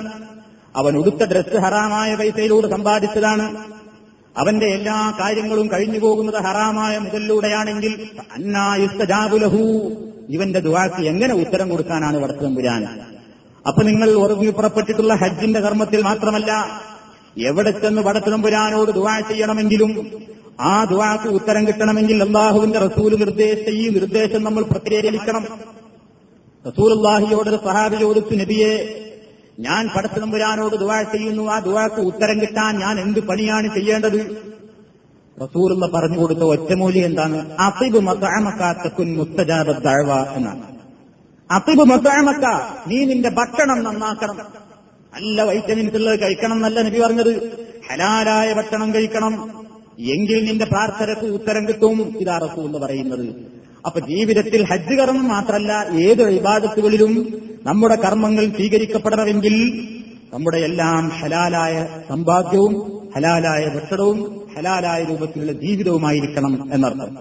അവൻ ഉടുത്ത ഡ്രസ്സ് ഹറാമായ പൈസയിലൂടെ സമ്പാദിച്ചതാണ്. അവന്റെ എല്ലാ കാര്യങ്ങളും കഴിഞ്ഞു പോകുന്നത് ഹറാമായ മുതലിലൂടെയാണെങ്കിൽ അന്നാ യുസ്തജാബു ലഹു, ഇവന്റെ ദുആക്ക് എങ്ങനെ ഉത്തരം കൊടുക്കാനാണ് പടച്ചതമ്പുരാൻ? അപ്പൊ നിങ്ങൾ ഉറങ്ങി പുറപ്പെട്ടിട്ടുള്ള ഹജ്ജിന്റെ കർമ്മത്തിൽ മാത്രമല്ല, എവിടെ ചെന്ന് പടച്ചതമ്പുരാനോട് ദുആ ചെയ്യണമെങ്കിലും ആ ദുആക്ക് ഉത്തരം കിട്ടണമെങ്കിൽ അല്ലാഹുവിന്റെ റസൂൽ നിർദ്ദേശിച്ച ഈ നിർദ്ദേശം നമ്മൾ പ്രത്യേകിക്കണം. റസൂലുള്ളാഹിയോട് സഹാബി ചോദിച്ചു, നബിയെ, ഞാൻ പടച്ചതമ്പുരാനോട് ദുആ ചെയ്യുന്നു, ആ ദുആക്ക് ഉത്തരം കിട്ടാൻ ഞാൻ എന്ത് പണിയാണ് ചെയ്യേണ്ടത്? റസൂലുള്ള പറഞ്ഞു കൊടുത്ത ഒറ്റമൂലി എന്താണ്? അത്ഇബ് മത്അമക തകുൻ മുസ്തജാബ ദഅവ എന്നാണ്. അത്ഇബ് മത്അമക, നീ നിന്റെ ഭക്ഷണം നന്നാക്കണം, നല്ല വൈറ്റമിൻസ് ഉള്ളത് കഴിക്കണം എന്നല്ല നബി പറഞ്ഞത്, ഹലാലായ ഭക്ഷണം കഴിക്കണം, എങ്കിൽ നിന്റെ പ്രാർത്ഥനക്ക് ഉത്തരം കിട്ടും. ഇതാ റസൂൽ പറയുന്നത്. അപ്പൊ ജീവിതത്തിൽ ഹജ്ജ് കർമ്മം മാത്രമല്ല, ഏത് ഇബാദത്തുകളിലും നമ്മുടെ കർമ്മങ്ങൾ സ്വീകരിക്കപ്പെടണമെങ്കിൽ നമ്മുടെ എല്ലാം ഹലാലായ സമ്പാദ്യവും ഹലാലായ ഭക്ഷണവും ഹലാലായ രൂപത്തിലുള്ള ജീവിതവുമായിരിക്കണം എന്നർത്ഥം.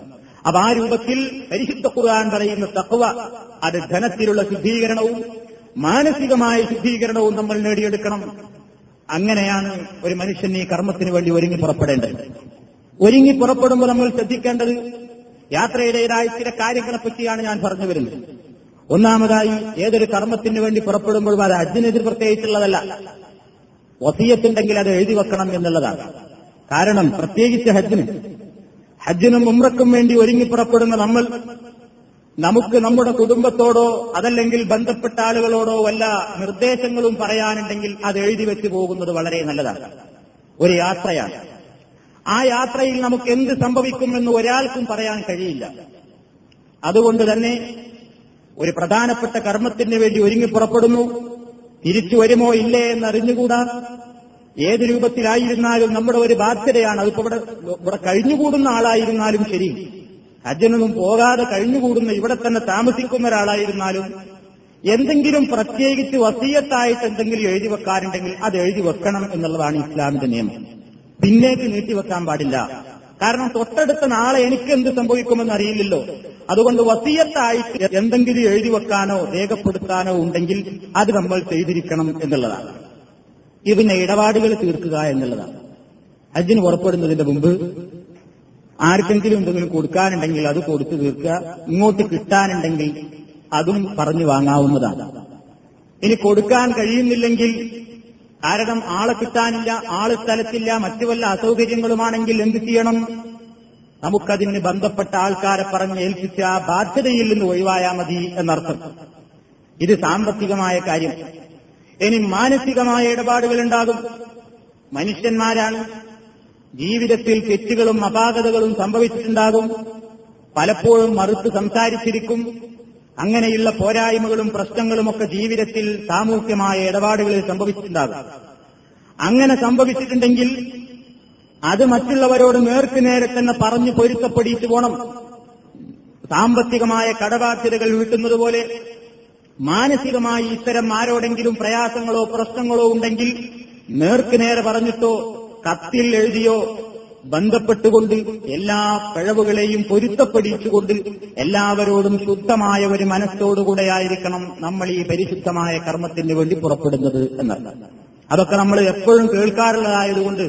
അപ്പൊ ആ രൂപത്തിൽ പരിശുദ്ധ ഖുർആൻ പറയുന്ന തഖ്വ, അത് ധനത്തിലുള്ള ശുദ്ധീകരണവും മാനസികമായ ശുദ്ധീകരണവും നമ്മൾ നേടിയെടുക്കണം. അങ്ങനെയാണ് ഒരു മനുഷ്യൻ ഈ കർമ്മത്തിന് വേണ്ടി ഒരുങ്ങി പുറപ്പെടേണ്ടത്. ഒരുങ്ങി പുറപ്പെടുമ്പോൾ നമ്മൾ ശ്രദ്ധിക്കേണ്ടത് യാത്രയുടേതായ ചില കാര്യങ്ങളെപ്പറ്റിയാണ് ഞാൻ പറഞ്ഞു വരുന്നത്. ഒന്നാമതായി, ഏതൊരു കർമ്മത്തിന് വേണ്ടി പുറപ്പെടുമ്പോഴും അത് ഹജ്ജിനെതിരെ പ്രത്യേകിച്ചുള്ളതല്ല, വസിയത്തുണ്ടെങ്കിൽ അത് എഴുതി വെക്കണം എന്നുള്ളതാണ്. കാരണം പ്രത്യേകിച്ച് ഹജ്ജിനും ഉംറക്കും വേണ്ടി ഒരുങ്ങി പുറപ്പെടുന്ന നമ്മൾ നമുക്ക് നമ്മുടെ കുടുംബത്തോടോ അതല്ലെങ്കിൽ ബന്ധപ്പെട്ട ആളുകളോടോ വല്ല നിർദ്ദേശങ്ങളും പറയാനുണ്ടെങ്കിൽ അത് എഴുതി വെച്ച് പോകുന്നത് വളരെ നല്ലതാണ്. ഒരു യാത്രയാണ്, ആ യാത്രയിൽ നമുക്ക് എന്ത് സംഭവിക്കുമെന്ന് ഒരാൾക്കും പറയാൻ കഴിയില്ല. അതുകൊണ്ട് തന്നെ ഒരു പ്രധാനപ്പെട്ട കർമ്മത്തിന് വേണ്ടി ഒരുങ്ങി പുറപ്പെടുന്നു, തിരിച്ചു വരുമോ ഇല്ലേ എന്നറിഞ്ഞുകൂടാ. ഏത് രൂപത്തിലായിരുന്നാലും നമ്മുടെ ഒരു ബാധ്യതയാണ്. അതിപ്പോ ഇവിടെ കഴിഞ്ഞുകൂടുന്ന ആളായിരുന്നാലും ശരി, ഹജ്ജിനൊന്നും പോകാതെ കഴിഞ്ഞുകൂടുന്ന ഇവിടെ തന്നെ താമസിക്കുന്ന ഒരാളായിരുന്നാലും എന്തെങ്കിലും പ്രത്യേകിച്ച് വസീയത്തായിട്ട് എന്തെങ്കിലും എഴുതി വെക്കാറുണ്ടെങ്കിൽ അത് എഴുതി വെക്കണം എന്നുള്ളതാണ് ഇസ്ലാമിന്റെ നിയമം. പിന്നേക്ക് നീട്ടിവെക്കാൻ പാടില്ല. കാരണം തൊട്ടടുത്ത നാളെ എനിക്ക് എന്ത് സംഭവിക്കുമെന്ന് അറിയില്ലല്ലോ. അതുകൊണ്ട് വസിയത്തായിട്ട് എന്തെങ്കിലും എഴുതി വെക്കാനോ രേഖപ്പെടുത്താനോ ഉണ്ടെങ്കിൽ അത് നമ്മൾ ചെയ്തിരിക്കണം എന്നുള്ളതാണ്. ഇതിനെ ഇടപാടുകൾ തീർക്കുക എന്നുള്ളതാണ്. ഹജ്ജിന് പുറപ്പെടുന്നതിന്റെ മുമ്പ് ആർക്കെങ്കിലും എന്തെങ്കിലും കൊടുക്കാനുണ്ടെങ്കിൽ അത് കൊടുത്തു തീർക്കുക. ഇങ്ങോട്ട് കിട്ടാനുണ്ടെങ്കിൽ അതും പറഞ്ഞു വാങ്ങാവുന്നതാണ്. ഇനി കൊടുക്കാൻ കഴിയുന്നില്ലെങ്കിൽ, കാരണം ആളെ കിട്ടാനില്ല, ആള് സ്ഥലത്തില്ല, മറ്റു വല്ല അസൗകര്യങ്ങളുമാണെങ്കിൽ എന്ത് ചെയ്യണം? നമുക്കതിന് ബന്ധപ്പെട്ട ആൾക്കാരെ പറഞ്ഞ് ഏൽപ്പിച്ച ആ ബാധ്യതയിൽ നിന്ന് ഒഴിവായാൽ മതി എന്നർത്ഥം. ഇത് സാമ്പത്തികമായ കാര്യം. ഇനി മാനസികമായ ഇടപാടുകൾ ഉണ്ടാകും. മനുഷ്യന്മാരാണ്, ജീവിതത്തിൽ തെറ്റുകളും അപാകതകളും സംഭവിച്ചിട്ടുണ്ടാകും, പലപ്പോഴും മറുത്ത് സംസാരിച്ചിരിക്കും. അങ്ങനെയുള്ള പോരായ്മകളും പ്രശ്നങ്ങളുമൊക്കെ ജീവിതത്തിൽ സാമൂഹ്യമായ ഇടപാടുകളിൽ സംഭവിച്ചിട്ടുണ്ടാകും. അങ്ങനെ സംഭവിച്ചിട്ടുണ്ടെങ്കിൽ അത് മറ്റുള്ളവരോട് നേർക്കുനേരെ തന്നെ പറഞ്ഞു പൊരുത്തപ്പെടിച്ചു പോണം. സാമ്പത്തികമായ കടബാധ്യതകൾ വീട്ടുന്നതുപോലെ മാനസികമായി ഇത്തരം ആരോടെങ്കിലും പ്രയാസങ്ങളോ പ്രശ്നങ്ങളോ ഉണ്ടെങ്കിൽ നേർക്കുനേരെ പറഞ്ഞിട്ടോ കത്തിൽ എഴുതിയോ ബന്ധപ്പെട്ടുകൊണ്ട് എല്ലാ പിഴവുകളെയും പൊരുത്തപ്പെടിച്ചുകൊണ്ട് എല്ലാവരോടും ശുദ്ധമായ ഒരു മനസ്സോടുകൂടെയായിരിക്കണം നമ്മൾ ഈ പരിശുദ്ധമായ കർമ്മത്തിന് വേണ്ടി പുറപ്പെടുന്നത് എന്നാണ്. അതൊക്കെ നമ്മൾ എപ്പോഴും കേൾക്കാറുള്ളതായതുകൊണ്ട്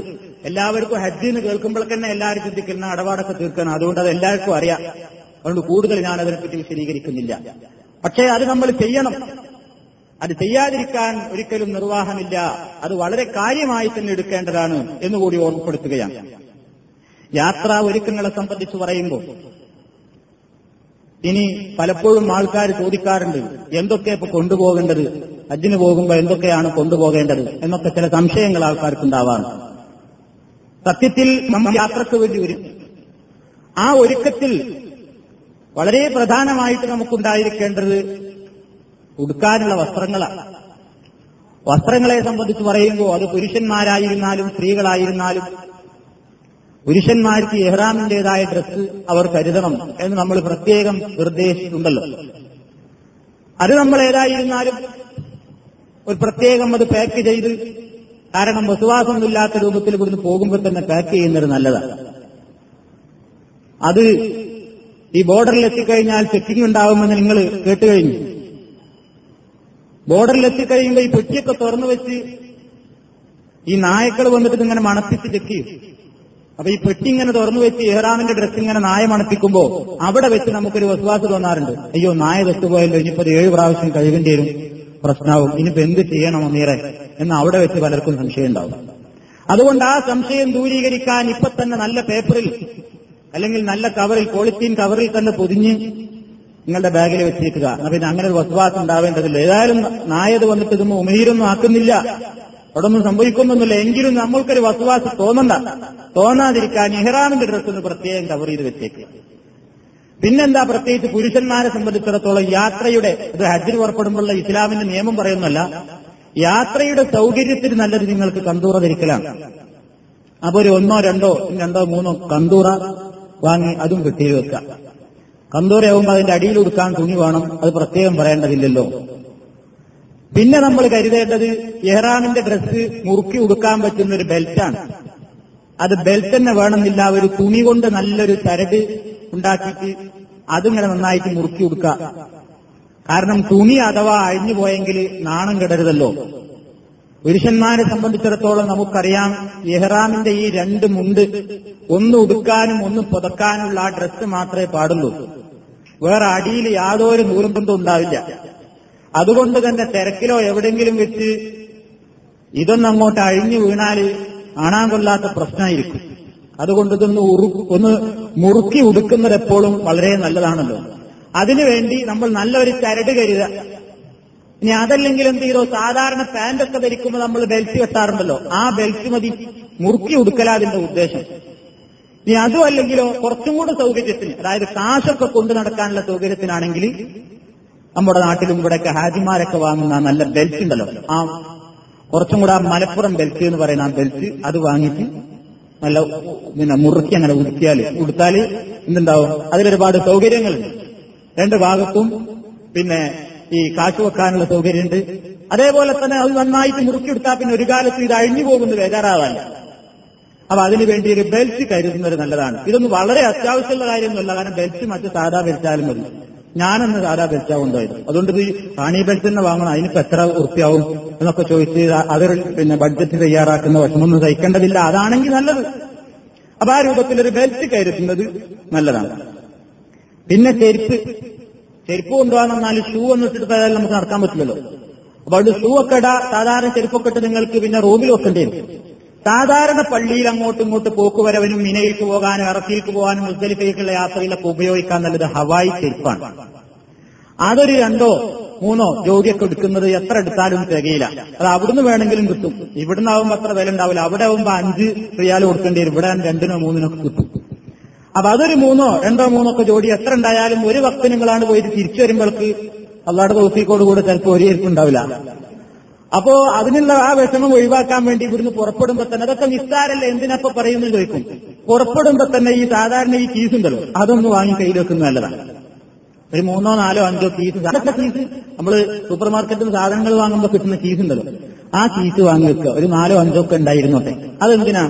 എല്ലാവർക്കും ഹജ്ജിന്ന് കേൾക്കുമ്പോഴൊക്കെ തന്നെ എല്ലാവരും ചിന്തിക്കുന്ന ഇടപാടൊക്കെ തീർക്കണം, അതുകൊണ്ട് അത് എല്ലാവർക്കും അറിയാം. അതുകൊണ്ട് കൂടുതൽ ഞാൻ അതിനെപ്പറ്റി വിശദീകരിക്കുന്നില്ല. പക്ഷേ അത് നമ്മൾ ചെയ്യണം, അത് ചെയ്യാതിരിക്കാൻ ഒരിക്കലും നിർവാഹമില്ല. അത് വളരെ കാര്യമായി തന്നെ എടുക്കേണ്ടതാണ് എന്നുകൂടി ഓർമ്മപ്പെടുത്തുകയാണ്. യാത്രാ ഒരുക്കങ്ങളെ സംബന്ധിച്ച് പറയുമ്പോൾ ഇനി പലപ്പോഴും ആൾക്കാർ ചോദിക്കാറുണ്ട്, എന്തൊക്കെ ഇപ്പൊ കൊണ്ടുപോകേണ്ടത്, ഹജ്ജിന് പോകുമ്പോൾ എന്തൊക്കെയാണ് കൊണ്ടുപോകേണ്ടത് എന്നൊക്കെ ചില സംശയങ്ങൾ ആൾക്കാർക്കുണ്ടാവാറുണ്ട്. സത്യത്തിൽ നമ്മൾ യാത്രക്ക് വേണ്ടി വരും. ആ ഒരുക്കത്തിൽ വളരെ പ്രധാനമായിട്ട് നമുക്കുണ്ടായിരിക്കേണ്ടത് ഉടുക്കാനുള്ള വസ്ത്രങ്ങളാണ്. വസ്ത്രങ്ങളെ സംബന്ധിച്ച് പറയുമ്പോൾ അത് പുരുഷന്മാരായിരുന്നാലും സ്ത്രീകളായിരുന്നാലും പുരുഷന്മാർക്ക് ഇഹ്റാമിന്റേതായ ഡ്രസ്സ് അവർ കരുതണം എന്ന് നമ്മൾ പ്രത്യേകം നിർദ്ദേശിച്ചിട്ടുണ്ടല്ലോ. അത് നമ്മൾ ഏതായിരുന്നാലും ഒരു പ്രത്യേകം അത് പാക്ക് ചെയ്ത്, കാരണം വിശ്വാസമൊന്നുമില്ലാത്ത രൂപത്തിൽ ഇവിടുന്ന് പോകുമ്പോൾ തന്നെ പാക്ക് ചെയ്യുന്നത് നല്ലതാണ്. അത് ഈ ബോർഡറിലെത്തിക്കഴിഞ്ഞാൽ ചെക്കിംഗ് ഉണ്ടാവുമെന്ന് നിങ്ങൾ കേട്ടുകഴിഞ്ഞു. ബോർഡറിലെത്തിക്കഴിയുമ്പോൾ ഈ പെട്ടിയൊക്കെ തുറന്നു വെച്ച് ഈ നായക്കൾ വന്നിട്ട് ഇങ്ങനെ മണപ്പിച്ച് ചെക്ക് ചെയ്യും. അപ്പൊ ഈ പെട്ടി ഇങ്ങനെ തുറന്നു വെച്ച് ഇഹ്റാമിന്റെ ഡ്രസ്സ് ഇങ്ങനെ നായ മണപ്പിക്കുമ്പോൾ അവിടെ വെച്ച് നമുക്കൊരു വിശ്വാസം തോന്നാറുണ്ട്, അയ്യോ നായ വെച്ചുപോയല്ലോ, ഇനിയിപ്പോ 7 പ്രാവശ്യം കഴുകേണ്ടി വരും, പ്രശ്നമാവും, ഇനിയിപ്പോ എന്ത് ചെയ്യണം അമീറെ എന്ന് അവിടെ വെച്ച് പലർക്കും സംശയം ഉണ്ടാവും. അതുകൊണ്ട് ആ സംശയം ദൂരീകരിക്കാൻ ഇപ്പൊ തന്നെ നല്ല പേപ്പറിൽ അല്ലെങ്കിൽ നല്ല കവറിൽ, പോളിത്തീൻ കവറിൽ തന്നെ പൊതിഞ്ഞ് നിങ്ങളുടെ ബാഗിൽ വെച്ചിരിക്കുക. എന്നാ പിന്നെ അങ്ങനെ ഒരു വിശ്വാസം ഉണ്ടാവേണ്ടതില്ല. ഏതായാലും നായത് വന്നിട്ട് ഇതൊന്നും ഉമീരൊന്നും ആക്കുന്നില്ല, അവിടെ ഒന്നും സംഭവിക്കുന്നൊന്നുമില്ല, എങ്കിലും നമ്മൾക്കൊരു വിശ്വാസം തോന്നാതിരിക്കാൻ ഇഹ്റാമിന്റെ ഡ്രസ്സ് ഒന്ന് പ്രത്യേകം കവർ ചെയ്ത് വെച്ചേക്കുക. പിന്നെന്താ, പ്രത്യേകിച്ച് പുരുഷന്മാരെ സംബന്ധിച്ചിടത്തോളം യാത്രയുടെ, ഇത് ഹജ്ജിന് പുറപ്പെടുമ്പോഴുള്ള ഇസ്ലാമിന്റെ നിയമം പറയുന്നല്ല, യാത്രയുടെ സൗകര്യത്തിന് നല്ലത് നിങ്ങൾക്ക് കന്തൂറ ധരിക്കലാണ്. അപ്പൊ ഒരു 1 or 2 or 3 കന്തൂറ വാങ്ങി അതും കെട്ടി വെക്കാം. കന്തൂറയാവുമ്പോൾ അതിന്റെ അടിയിൽ ഉടുക്കാൻ തുണി വേണം, അത് പ്രത്യേകം പറയേണ്ടതില്ലല്ലോ. പിന്നെ നമ്മൾ കരുതേണ്ടത് ഇഹ്റാമിന്റെ ഡ്രസ്സ് മുറുക്കി ഉടുക്കാൻ പറ്റുന്ന ഒരു ബെൽറ്റാണ്. അത് ബെൽറ്റ് തന്നെ വേണമെന്നില്ല, ഒരു തുണി കൊണ്ട് നല്ലൊരു ചരട് ഉണ്ടാക്കിയിട്ട് അതിങ്ങനെ നന്നായിട്ട് മുറുക്കി ഉടുക്കുക. കാരണം തുണി അഥവാ അഴിഞ്ഞു പോയെങ്കിൽ നാണം കെടരുതല്ലോ. പുരുഷന്മാരെ സംബന്ധിച്ചിടത്തോളം നമുക്കറിയാം, ഇഹ്റാമിന്റെ ഈ 2 മുണ്ട്, ഒന്ന് ഉടുക്കാനും ഒന്ന് പുതക്കാനുള്ള ആ ഡ്രസ്സ് മാത്രമേ പാടുള്ളൂ, വേറെ അടിയിൽ യാതൊരു നൂലും ബന്ധം ഉണ്ടാവില്ല. അതുകൊണ്ട് തന്നെ തിരക്കിലോ എവിടെയെങ്കിലും വെച്ച് ഇതൊന്നും അങ്ങോട്ട് അഴിഞ്ഞു വീണാൽ കാണാൻ കൊള്ളാത്ത പ്രശ്നമായിരിക്കും. അതുകൊണ്ട് ഇതൊന്ന് മുറുക്കി ഉടുക്കുന്നതെപ്പോഴും വളരെ നല്ലതാണല്ലോ. അതിനുവേണ്ടി നമ്മൾ നല്ലൊരു ചരട് കരുത. ഇനി അതല്ലെങ്കിൽ എന്ത് ചെയ്തോ, സാധാരണ പാന്റൊക്കെ ധരിക്കുമ്പോൾ നമ്മൾ ബെൽറ്റ് കെട്ടാറുണ്ടല്ലോ, ആ ബെൽറ്റ് മതി, മുറുക്കി ഉടുക്കല അതിന്റെ ഉദ്ദേശം. ഇനി അതും അല്ലെങ്കിലോ കുറച്ചും കൂടെ സൗകര്യത്തിന്, അതായത് കാശൊക്കെ കൊണ്ടു നടക്കാനുള്ള സൗകര്യത്തിനാണെങ്കിൽ നമ്മുടെ നാട്ടിലും ഇവിടെയൊക്കെ ഹാജിമാരൊക്കെ വാങ്ങുന്ന നല്ല ബെൽറ്റ് ഉണ്ടല്ലോ, ആ കുറച്ചും കൂടെ ആ മലപ്പുറം ബെൽറ്റ് എന്ന് പറയുന്ന ആ ബെൽറ്റ്, അത് വാങ്ങിച്ച് നല്ല പിന്നെ മുറുക്കി അങ്ങനെ ഉടുത്താൽ എന്തുണ്ടാവും, അതിലൊരുപാട് സൗകര്യങ്ങളുണ്ട്. 2 ഭാഗത്തും പിന്നെ ഈ കാശ് വെക്കാനുള്ള സൗകര്യമുണ്ട്. അതേപോലെ തന്നെ അത് നന്നായിട്ട് മുറുക്കി എടുത്താൽ പിന്നെ ഒരു കാലത്ത് ഇത് അഴിഞ്ഞു പോകുന്നത് വേഗാറാവാനില്ല. അപ്പൊ അതിനുവേണ്ടി ഒരു ബെൽറ്റ് കരുതുന്നത് നല്ലതാണ്. ഇതൊന്നും വളരെ അത്യാവശ്യമുള്ള കാര്യമൊന്നുമല്ല, കാരണം ബെൽറ്റ് മറ്റ് സാധാ ബെൽറ്റാലും മതി. ഞാനെന്ന് സാധാ ബെൽറ്റാ കൊണ്ടുപോയത്, അതുകൊണ്ട് ഇത് റാണി ബെൽറ്റ് തന്നെ വാങ്ങണം, അതിനിപ്പോ എത്ര ഉറപ്പാവും എന്നൊക്കെ ചോദിച്ച് അതൊരു പിന്നെ ബഡ്ജറ്റ് തയ്യാറാക്കുന്ന വിഷമൊന്നും സഹിക്കേണ്ടതില്ല, അതാണെങ്കിൽ നല്ലത്. അപ്പൊ ആ രൂപത്തിലൊരു ബെൽറ്റ് കരുതുന്നത് നല്ലതാണ്. പിന്നെ ചെരുപ്പ് കൊണ്ടുപോകാൻ വന്നാലും ഷൂ ഒന്നിട്ടിട്ട് പോയാലും നമുക്ക് നടക്കാൻ പറ്റില്ലല്ലോ. അപ്പൊ അവിടെ ഷൂ ഒക്കെ ഇടാ, സാധാരണ ചെരുപ്പൊക്കെ ഇട്ട് നിങ്ങൾക്ക് പിന്നെ റൂമിൽ വെക്കേണ്ടി വരും. സാധാരണ പള്ളിയിൽ അങ്ങോട്ടും ഇങ്ങോട്ട് പോക്കുവരവനും മിനയിലേക്ക് പോകാനും ഇറച്ചിയിലേക്ക് പോകാനും മുസ്ദലിഫയിലേക്കുള്ള യാത്രയിലൊക്കെ ഉപയോഗിക്കാൻ നല്ലത് ഹവായി ചെരുപ്പാണ്. അതൊരു 2 3 ജോലിയൊക്കെ എടുക്കുന്നത് എത്ര എടുത്താലും തികയില്ല. അത് അവിടുന്ന് വേണമെങ്കിലും കിട്ടും. ഇവിടുന്ന് ആവുമ്പോൾ അത്ര വില ഉണ്ടാവില്ല. അവിടെ ആവുമ്പോൾ 5 റിയാൽ കൊടുക്കേണ്ടി വരും. ഇവിടെ 2 നോ 3 നോ കിട്ടും. അപ്പൊ അതൊരു 3 നോ 2 3 ഒക്കെ ജോഡി എത്ര ഉണ്ടായാലും ഒരു വക്ത് നിങ്ങളാണ് പോയിട്ട് തിരിച്ചു വരുമ്പോൾക്ക് അള്ളാടെ തോഫീക്കോട് കൂടെ ചിലപ്പോൾ ഒരു ഉണ്ടാവില്ല. അപ്പോ അതിനുള്ള ആ വിഷമം ഒഴിവാക്കാൻ വേണ്ടി ഇവിടുന്ന് പുറപ്പെടുമ്പോ തന്നെ അതൊക്കെ നിസ്സാരല്ലേ, എന്തിനപ്പൊ പറയുന്നു ചോദിക്കും. പുറപ്പെടുമ്പോ തന്നെ ഈ സാധാരണ ഈ കീസ് ഉണ്ടല്ലോ, അതൊന്ന് വാങ്ങി കയ്യിൽ വെക്കുന്നത് നല്ലതാണ്. ഒരു 3 നോ 4 5 കീസ്, അതൊക്കെ കീസ് നമ്മള് സൂപ്പർ മാർക്കറ്റിൽ സാധനങ്ങൾ വാങ്ങുമ്പോൾ കിട്ടുന്ന കീസ് ഉണ്ടല്ലോ, ആ കീസ് വാങ്ങി വെക്കുക. ഒരു 4 5 ഒക്കെ ഉണ്ടായിരുന്നോട്ടെ. അതെന്തിനാ?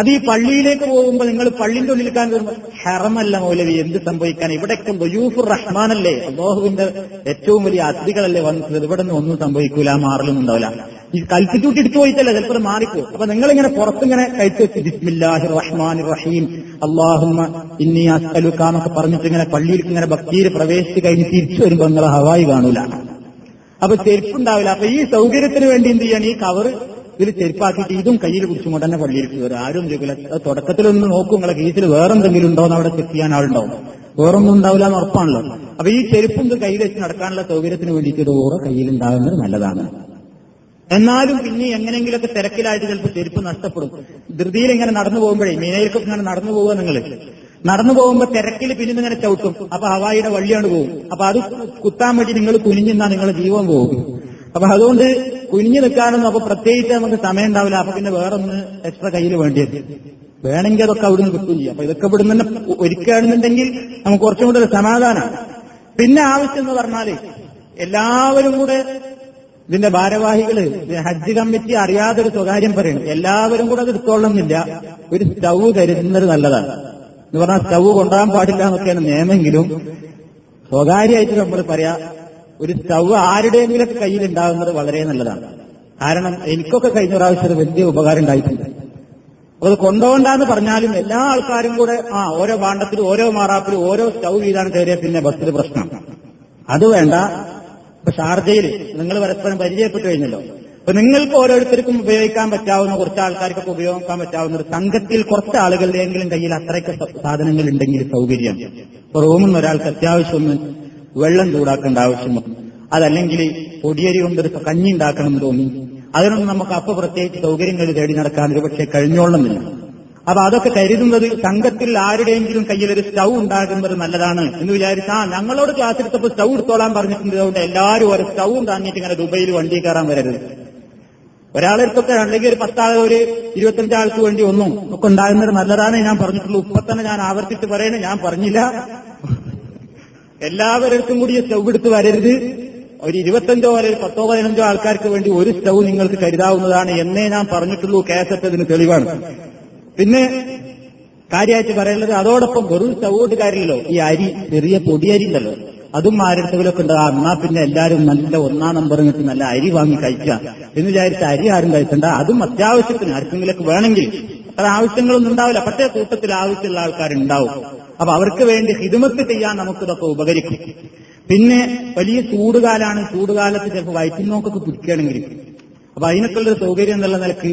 അത് ഈ പള്ളിയിലേക്ക് പോകുമ്പോൾ നിങ്ങൾ പള്ളിന്റെ ഉള്ളിൽക്കാൻ വരുമ്പോൾ ഹറമല്ല മൗലവി, എന്ത് സംഭവിക്കാൻ? ഇവിടെയൊക്കെ ദുയൂഫുർ റഹ്മാനല്ലേ, അല്ലാഹുവിന്റെ ഏറ്റവും വലിയ അതിഥികളല്ലേ വന്നിട്ടുള്ളത്. ഇവിടെ നിന്ന് ഒന്നും സംഭവിക്കൂല, മാറലൊന്നും ഉണ്ടാവില്ല. ഈ കൽപ്പിച്ചൂട്ടി ഇടിച്ചു പോയിട്ടല്ല ചിലപ്പോൾ മാറിപ്പോകും. അപ്പൊ നിങ്ങളിങ്ങനെ പുറത്തിങ്ങനെ കഴിച്ചു വെച്ച് ബിസ്മില്ലാഹിർ റഹ്മാനിർ റഹീം അല്ലാഹുമ്മ ഇന്നി അസ്അലുക എന്നൊക്കെ പറഞ്ഞിട്ട് ഇങ്ങനെ പള്ളിയിലേക്ക് ഇങ്ങനെ ഭക്തിയിൽ പ്രവേശിച്ച് കഴിഞ്ഞ് തിരിച്ചു വരുമ്പോൾ നിങ്ങൾ ഹവായി കാണൂല. അപ്പൊ ചെരുപ്പുണ്ടാവില്ല. അപ്പൊ ഈ സൗകര്യത്തിന് വേണ്ടി എന്ത് ചെയ്യാണ്? ഈ കവറ് ഇതിൽ ചെരുപ്പാക്കിയിട്ട് ഇതും കയ്യിൽ പിടിച്ചും കൊണ്ട് തന്നെ പള്ളിയിലേക്ക് വരും. ആരും ചോദിക്കില്ല. തുടക്കത്തിലൊന്ന് നോക്കും നിങ്ങളെ കേസിൽ വേറെന്തെങ്കിലും ഉണ്ടോന്ന്. അവിടെ ചെക്ക് ചെയ്യാൻ ആളുണ്ടാവും. വേറൊന്നും ഉണ്ടാവില്ല എന്ന് ഉറപ്പാണല്ലോ. അപ്പൊ ഈ ചെരുപ്പും കയ്യിൽ വെച്ച് നടക്കാനുള്ള സൗകര്യത്തിന് വേണ്ടിയിട്ട് ഇത് ഓരോ കയ്യിലുണ്ടാകുന്നത് നല്ലതാണ്. എന്നാലും പിന്നെ എങ്ങനെയെങ്കിലുമൊക്കെ തിരക്കിലായിട്ട് ചിലപ്പോൾ ചെരുപ്പ് നഷ്ടപ്പെടും. ധൃതിയിൽ ഇങ്ങനെ നടന്നു പോകുമ്പോഴേ, മീനയിലേക്കൊക്കെ ഇങ്ങനെ നടന്നു പോവുക, നിങ്ങൾ നടന്നു പോകുമ്പോൾ തിരക്കിൽ പിന്നെ ഇങ്ങനെ ചവിട്ടും. അപ്പൊ ഹവായിയുടെ വള്ളിയാണ് പോകും. അപ്പൊ അത് കുത്താൻ വേണ്ടി നിങ്ങൾ കുനിഞ്ഞെന്നാ നിങ്ങളുടെ ജീവൻ പോകും. അപ്പൊ അതുകൊണ്ട് കുഞ്ഞു നിൽക്കാനൊന്നും അപ്പൊ പ്രത്യേകിച്ച് നമുക്ക് സമയം ഉണ്ടാവില്ല. അപ്പൊ പിന്നെ വേറൊന്ന് എക്സ്ട്രാ കയ്യിൽ വേണ്ടിയത് വേണമെങ്കിൽ അതൊക്കെ അവിടെ നിന്ന് കിട്ടുകയും ചെയ്യും. അപ്പൊ ഇതൊക്കെ ഇവിടെ നിന്ന് ഒരുക്കുകയാണെന്നുണ്ടെങ്കിൽ നമുക്ക് കുറച്ചും കൂടെ ഒരു സമാധാനമാണ്. പിന്നെ ആവശ്യം എന്ന് പറഞ്ഞാല് എല്ലാവരും കൂടെ ഇതിന്റെ ഭാരവാഹികള്, ഹജ്ജ് കമ്മിറ്റി അറിയാതെ ഒരു സ്വകാര്യം പറയണം, എല്ലാവരും കൂടെ അത് എടുത്തോളണമെന്നില്ല. ഒരു സ്റ്റവ് കരുതുന്നത് നല്ലതാണ് എന്ന് പറഞ്ഞാൽ സ്റ്റവ് കൊണ്ടുപോകാൻ പാടില്ല എന്നൊക്കെയാണ് നിയമെങ്കിലും സ്വകാര്യമായിട്ട് നമ്മൾ പറയാ. ഒരു സ്റ്റവ് ആരുടെയെങ്കിലൊക്കെ കയ്യിലുണ്ടാകുന്നത് വളരെ നല്ലതാണ്. കാരണം എനിക്കൊക്കെ കഴിഞ്ഞ പ്രാവശ്യം വലിയ ഉപകാരം ഉണ്ടായിട്ടുണ്ട്. അത് കൊണ്ടുപോകണ്ടെന്ന് പറഞ്ഞാലും എല്ലാ ആൾക്കാരും കൂടെ ഓരോ ഭാണ്ഡത്തിലും ഓരോ മാറാപ്പിലും ഓരോ സ്റ്റവ് വീതാണ് കയറിയത്. പിന്നെ ബസ്സിൽ പ്രശ്നം. അത് വേണ്ട. ഇപ്പൊ ഷാർജയിൽ നിങ്ങൾ പരസ്പരം പരിചയപ്പെട്ടു കഴിഞ്ഞല്ലോ. അപ്പൊ നിങ്ങൾക്ക് ഓരോരുത്തർക്കും ഉപയോഗിക്കാൻ പറ്റാവുന്ന, കുറച്ച് ആൾക്കാർക്കൊക്കെ ഉപയോഗിക്കാൻ പറ്റാവുന്ന ഒരു സംഘത്തിൽ കുറച്ച് ആളുകളുടെയെങ്കിലും കയ്യിൽ അത്രയ്ക്ക് സാധനങ്ങൾ ഉണ്ടെങ്കിൽ സൗകര്യം. ഇപ്പൊ റൂമിൽ ഒരാൾക്ക് അത്യാവശ്യം വെള്ളം ചൂടാക്കേണ്ട ആവശ്യമോ, അതല്ലെങ്കിൽ പൊടിയരി കൊണ്ടെടുത്ത് കഞ്ഞി ഉണ്ടാക്കണം എന്ന് തോന്നി, അതിനൊന്നും നമുക്ക് അപ്പൊ പ്രത്യേകിച്ച് സൗകര്യങ്ങൾ തേടി നടക്കാൻ ഒരു പക്ഷേ കഴിഞ്ഞോളണമെന്നില്ല. അപ്പൊ അതൊക്കെ കരുതുന്നത് സംഘത്തിൽ ആരുടെയെങ്കിലും കയ്യിലൊരു സ്റ്റൗ ഉണ്ടാകുന്നത് നല്ലതാണ് എന്ന് വിചാരിച്ചാൽ, ഞങ്ങളോട് ക്ലാസ് എടുത്തപ്പോൾ സ്റ്റൗ എടുത്തോളാൻ പറഞ്ഞിട്ടുണ്ട്, അതുകൊണ്ട് എല്ലാവരും ഒരു സ്റ്റൗ താങ്ങിയിട്ട് ഇങ്ങനെ ദുബൈയിൽ വണ്ടി കയറാൻ വരരുത്. ഒരാളെടുത്തൊക്കെ അല്ലെങ്കിൽ ഒരു 10 ആൾ ഒരു 25 ആൾക്ക് വേണ്ടി ഒന്നും ഒക്കെ ഉണ്ടാകുന്നത് നല്ലതാണ് ഞാൻ പറഞ്ഞിട്ടുള്ളൂ. ഇപ്പൊ തന്നെ ഞാൻ ആവർത്തിച്ച് പറയണേ, ഞാൻ പറഞ്ഞില്ല എല്ലാവർക്കും കൂടി സ്റ്റൗ എടുത്ത് വരരുത്. ഒരു 25 അല്ലെങ്കിൽ 10 15 ആൾക്കാർക്ക് വേണ്ടി ഒരു സ്റ്റൗ നിങ്ങൾക്ക് കരുതാവുന്നതാണ് എന്നേ ഞാൻ പറഞ്ഞിട്ടുള്ളൂ. കേസറ്റ് അതിന് തെളിവാണ്. പിന്നെ കാര്യമായിട്ട് പറയുന്നത്, അതോടൊപ്പം വെറും സ്റ്റൗ കൊണ്ട് കാര്യമില്ലല്ലോ, ഈ അരി, ചെറിയ പൊടിയരി ഉണ്ടല്ലോ, അതും ആരെടുത്തവരൊക്കെ ഉണ്ട്. എന്നാ പിന്നെ എല്ലാവരും നല്ല 1-ാം നമ്പർ കിട്ടും, നല്ല അരി വാങ്ങി കഴിക്കുക എന്ന് വിചാരിച്ച അരി ആരും കഴിക്കണ്ട. അതും അത്യാവശ്യത്തിന് ആർക്കെങ്കിലൊക്കെ വേണമെങ്കിൽ അത്ര ആവശ്യങ്ങളൊന്നും ഉണ്ടാവില്ല. പക്ഷേ കൂട്ടത്തിൽ ആവശ്യമുള്ള ആൾക്കാരുണ്ടാവും. അപ്പൊ അവർക്ക് വേണ്ടി ഹിദമത്ത് ചെയ്യാൻ നമുക്കിതൊക്കെ ഉപകരിക്കും. പിന്നെ വലിയ ചൂടുകാലാണ്. ചൂടുകാലത്ത് ചിലപ്പോൾ വയറ്റിൽ നോക്കൊക്കെ പിടിക്കുകയാണെങ്കിൽ അപ്പൊ അതിനൊക്കെയുള്ള സൗകര്യം എന്നുള്ള നിലക്ക്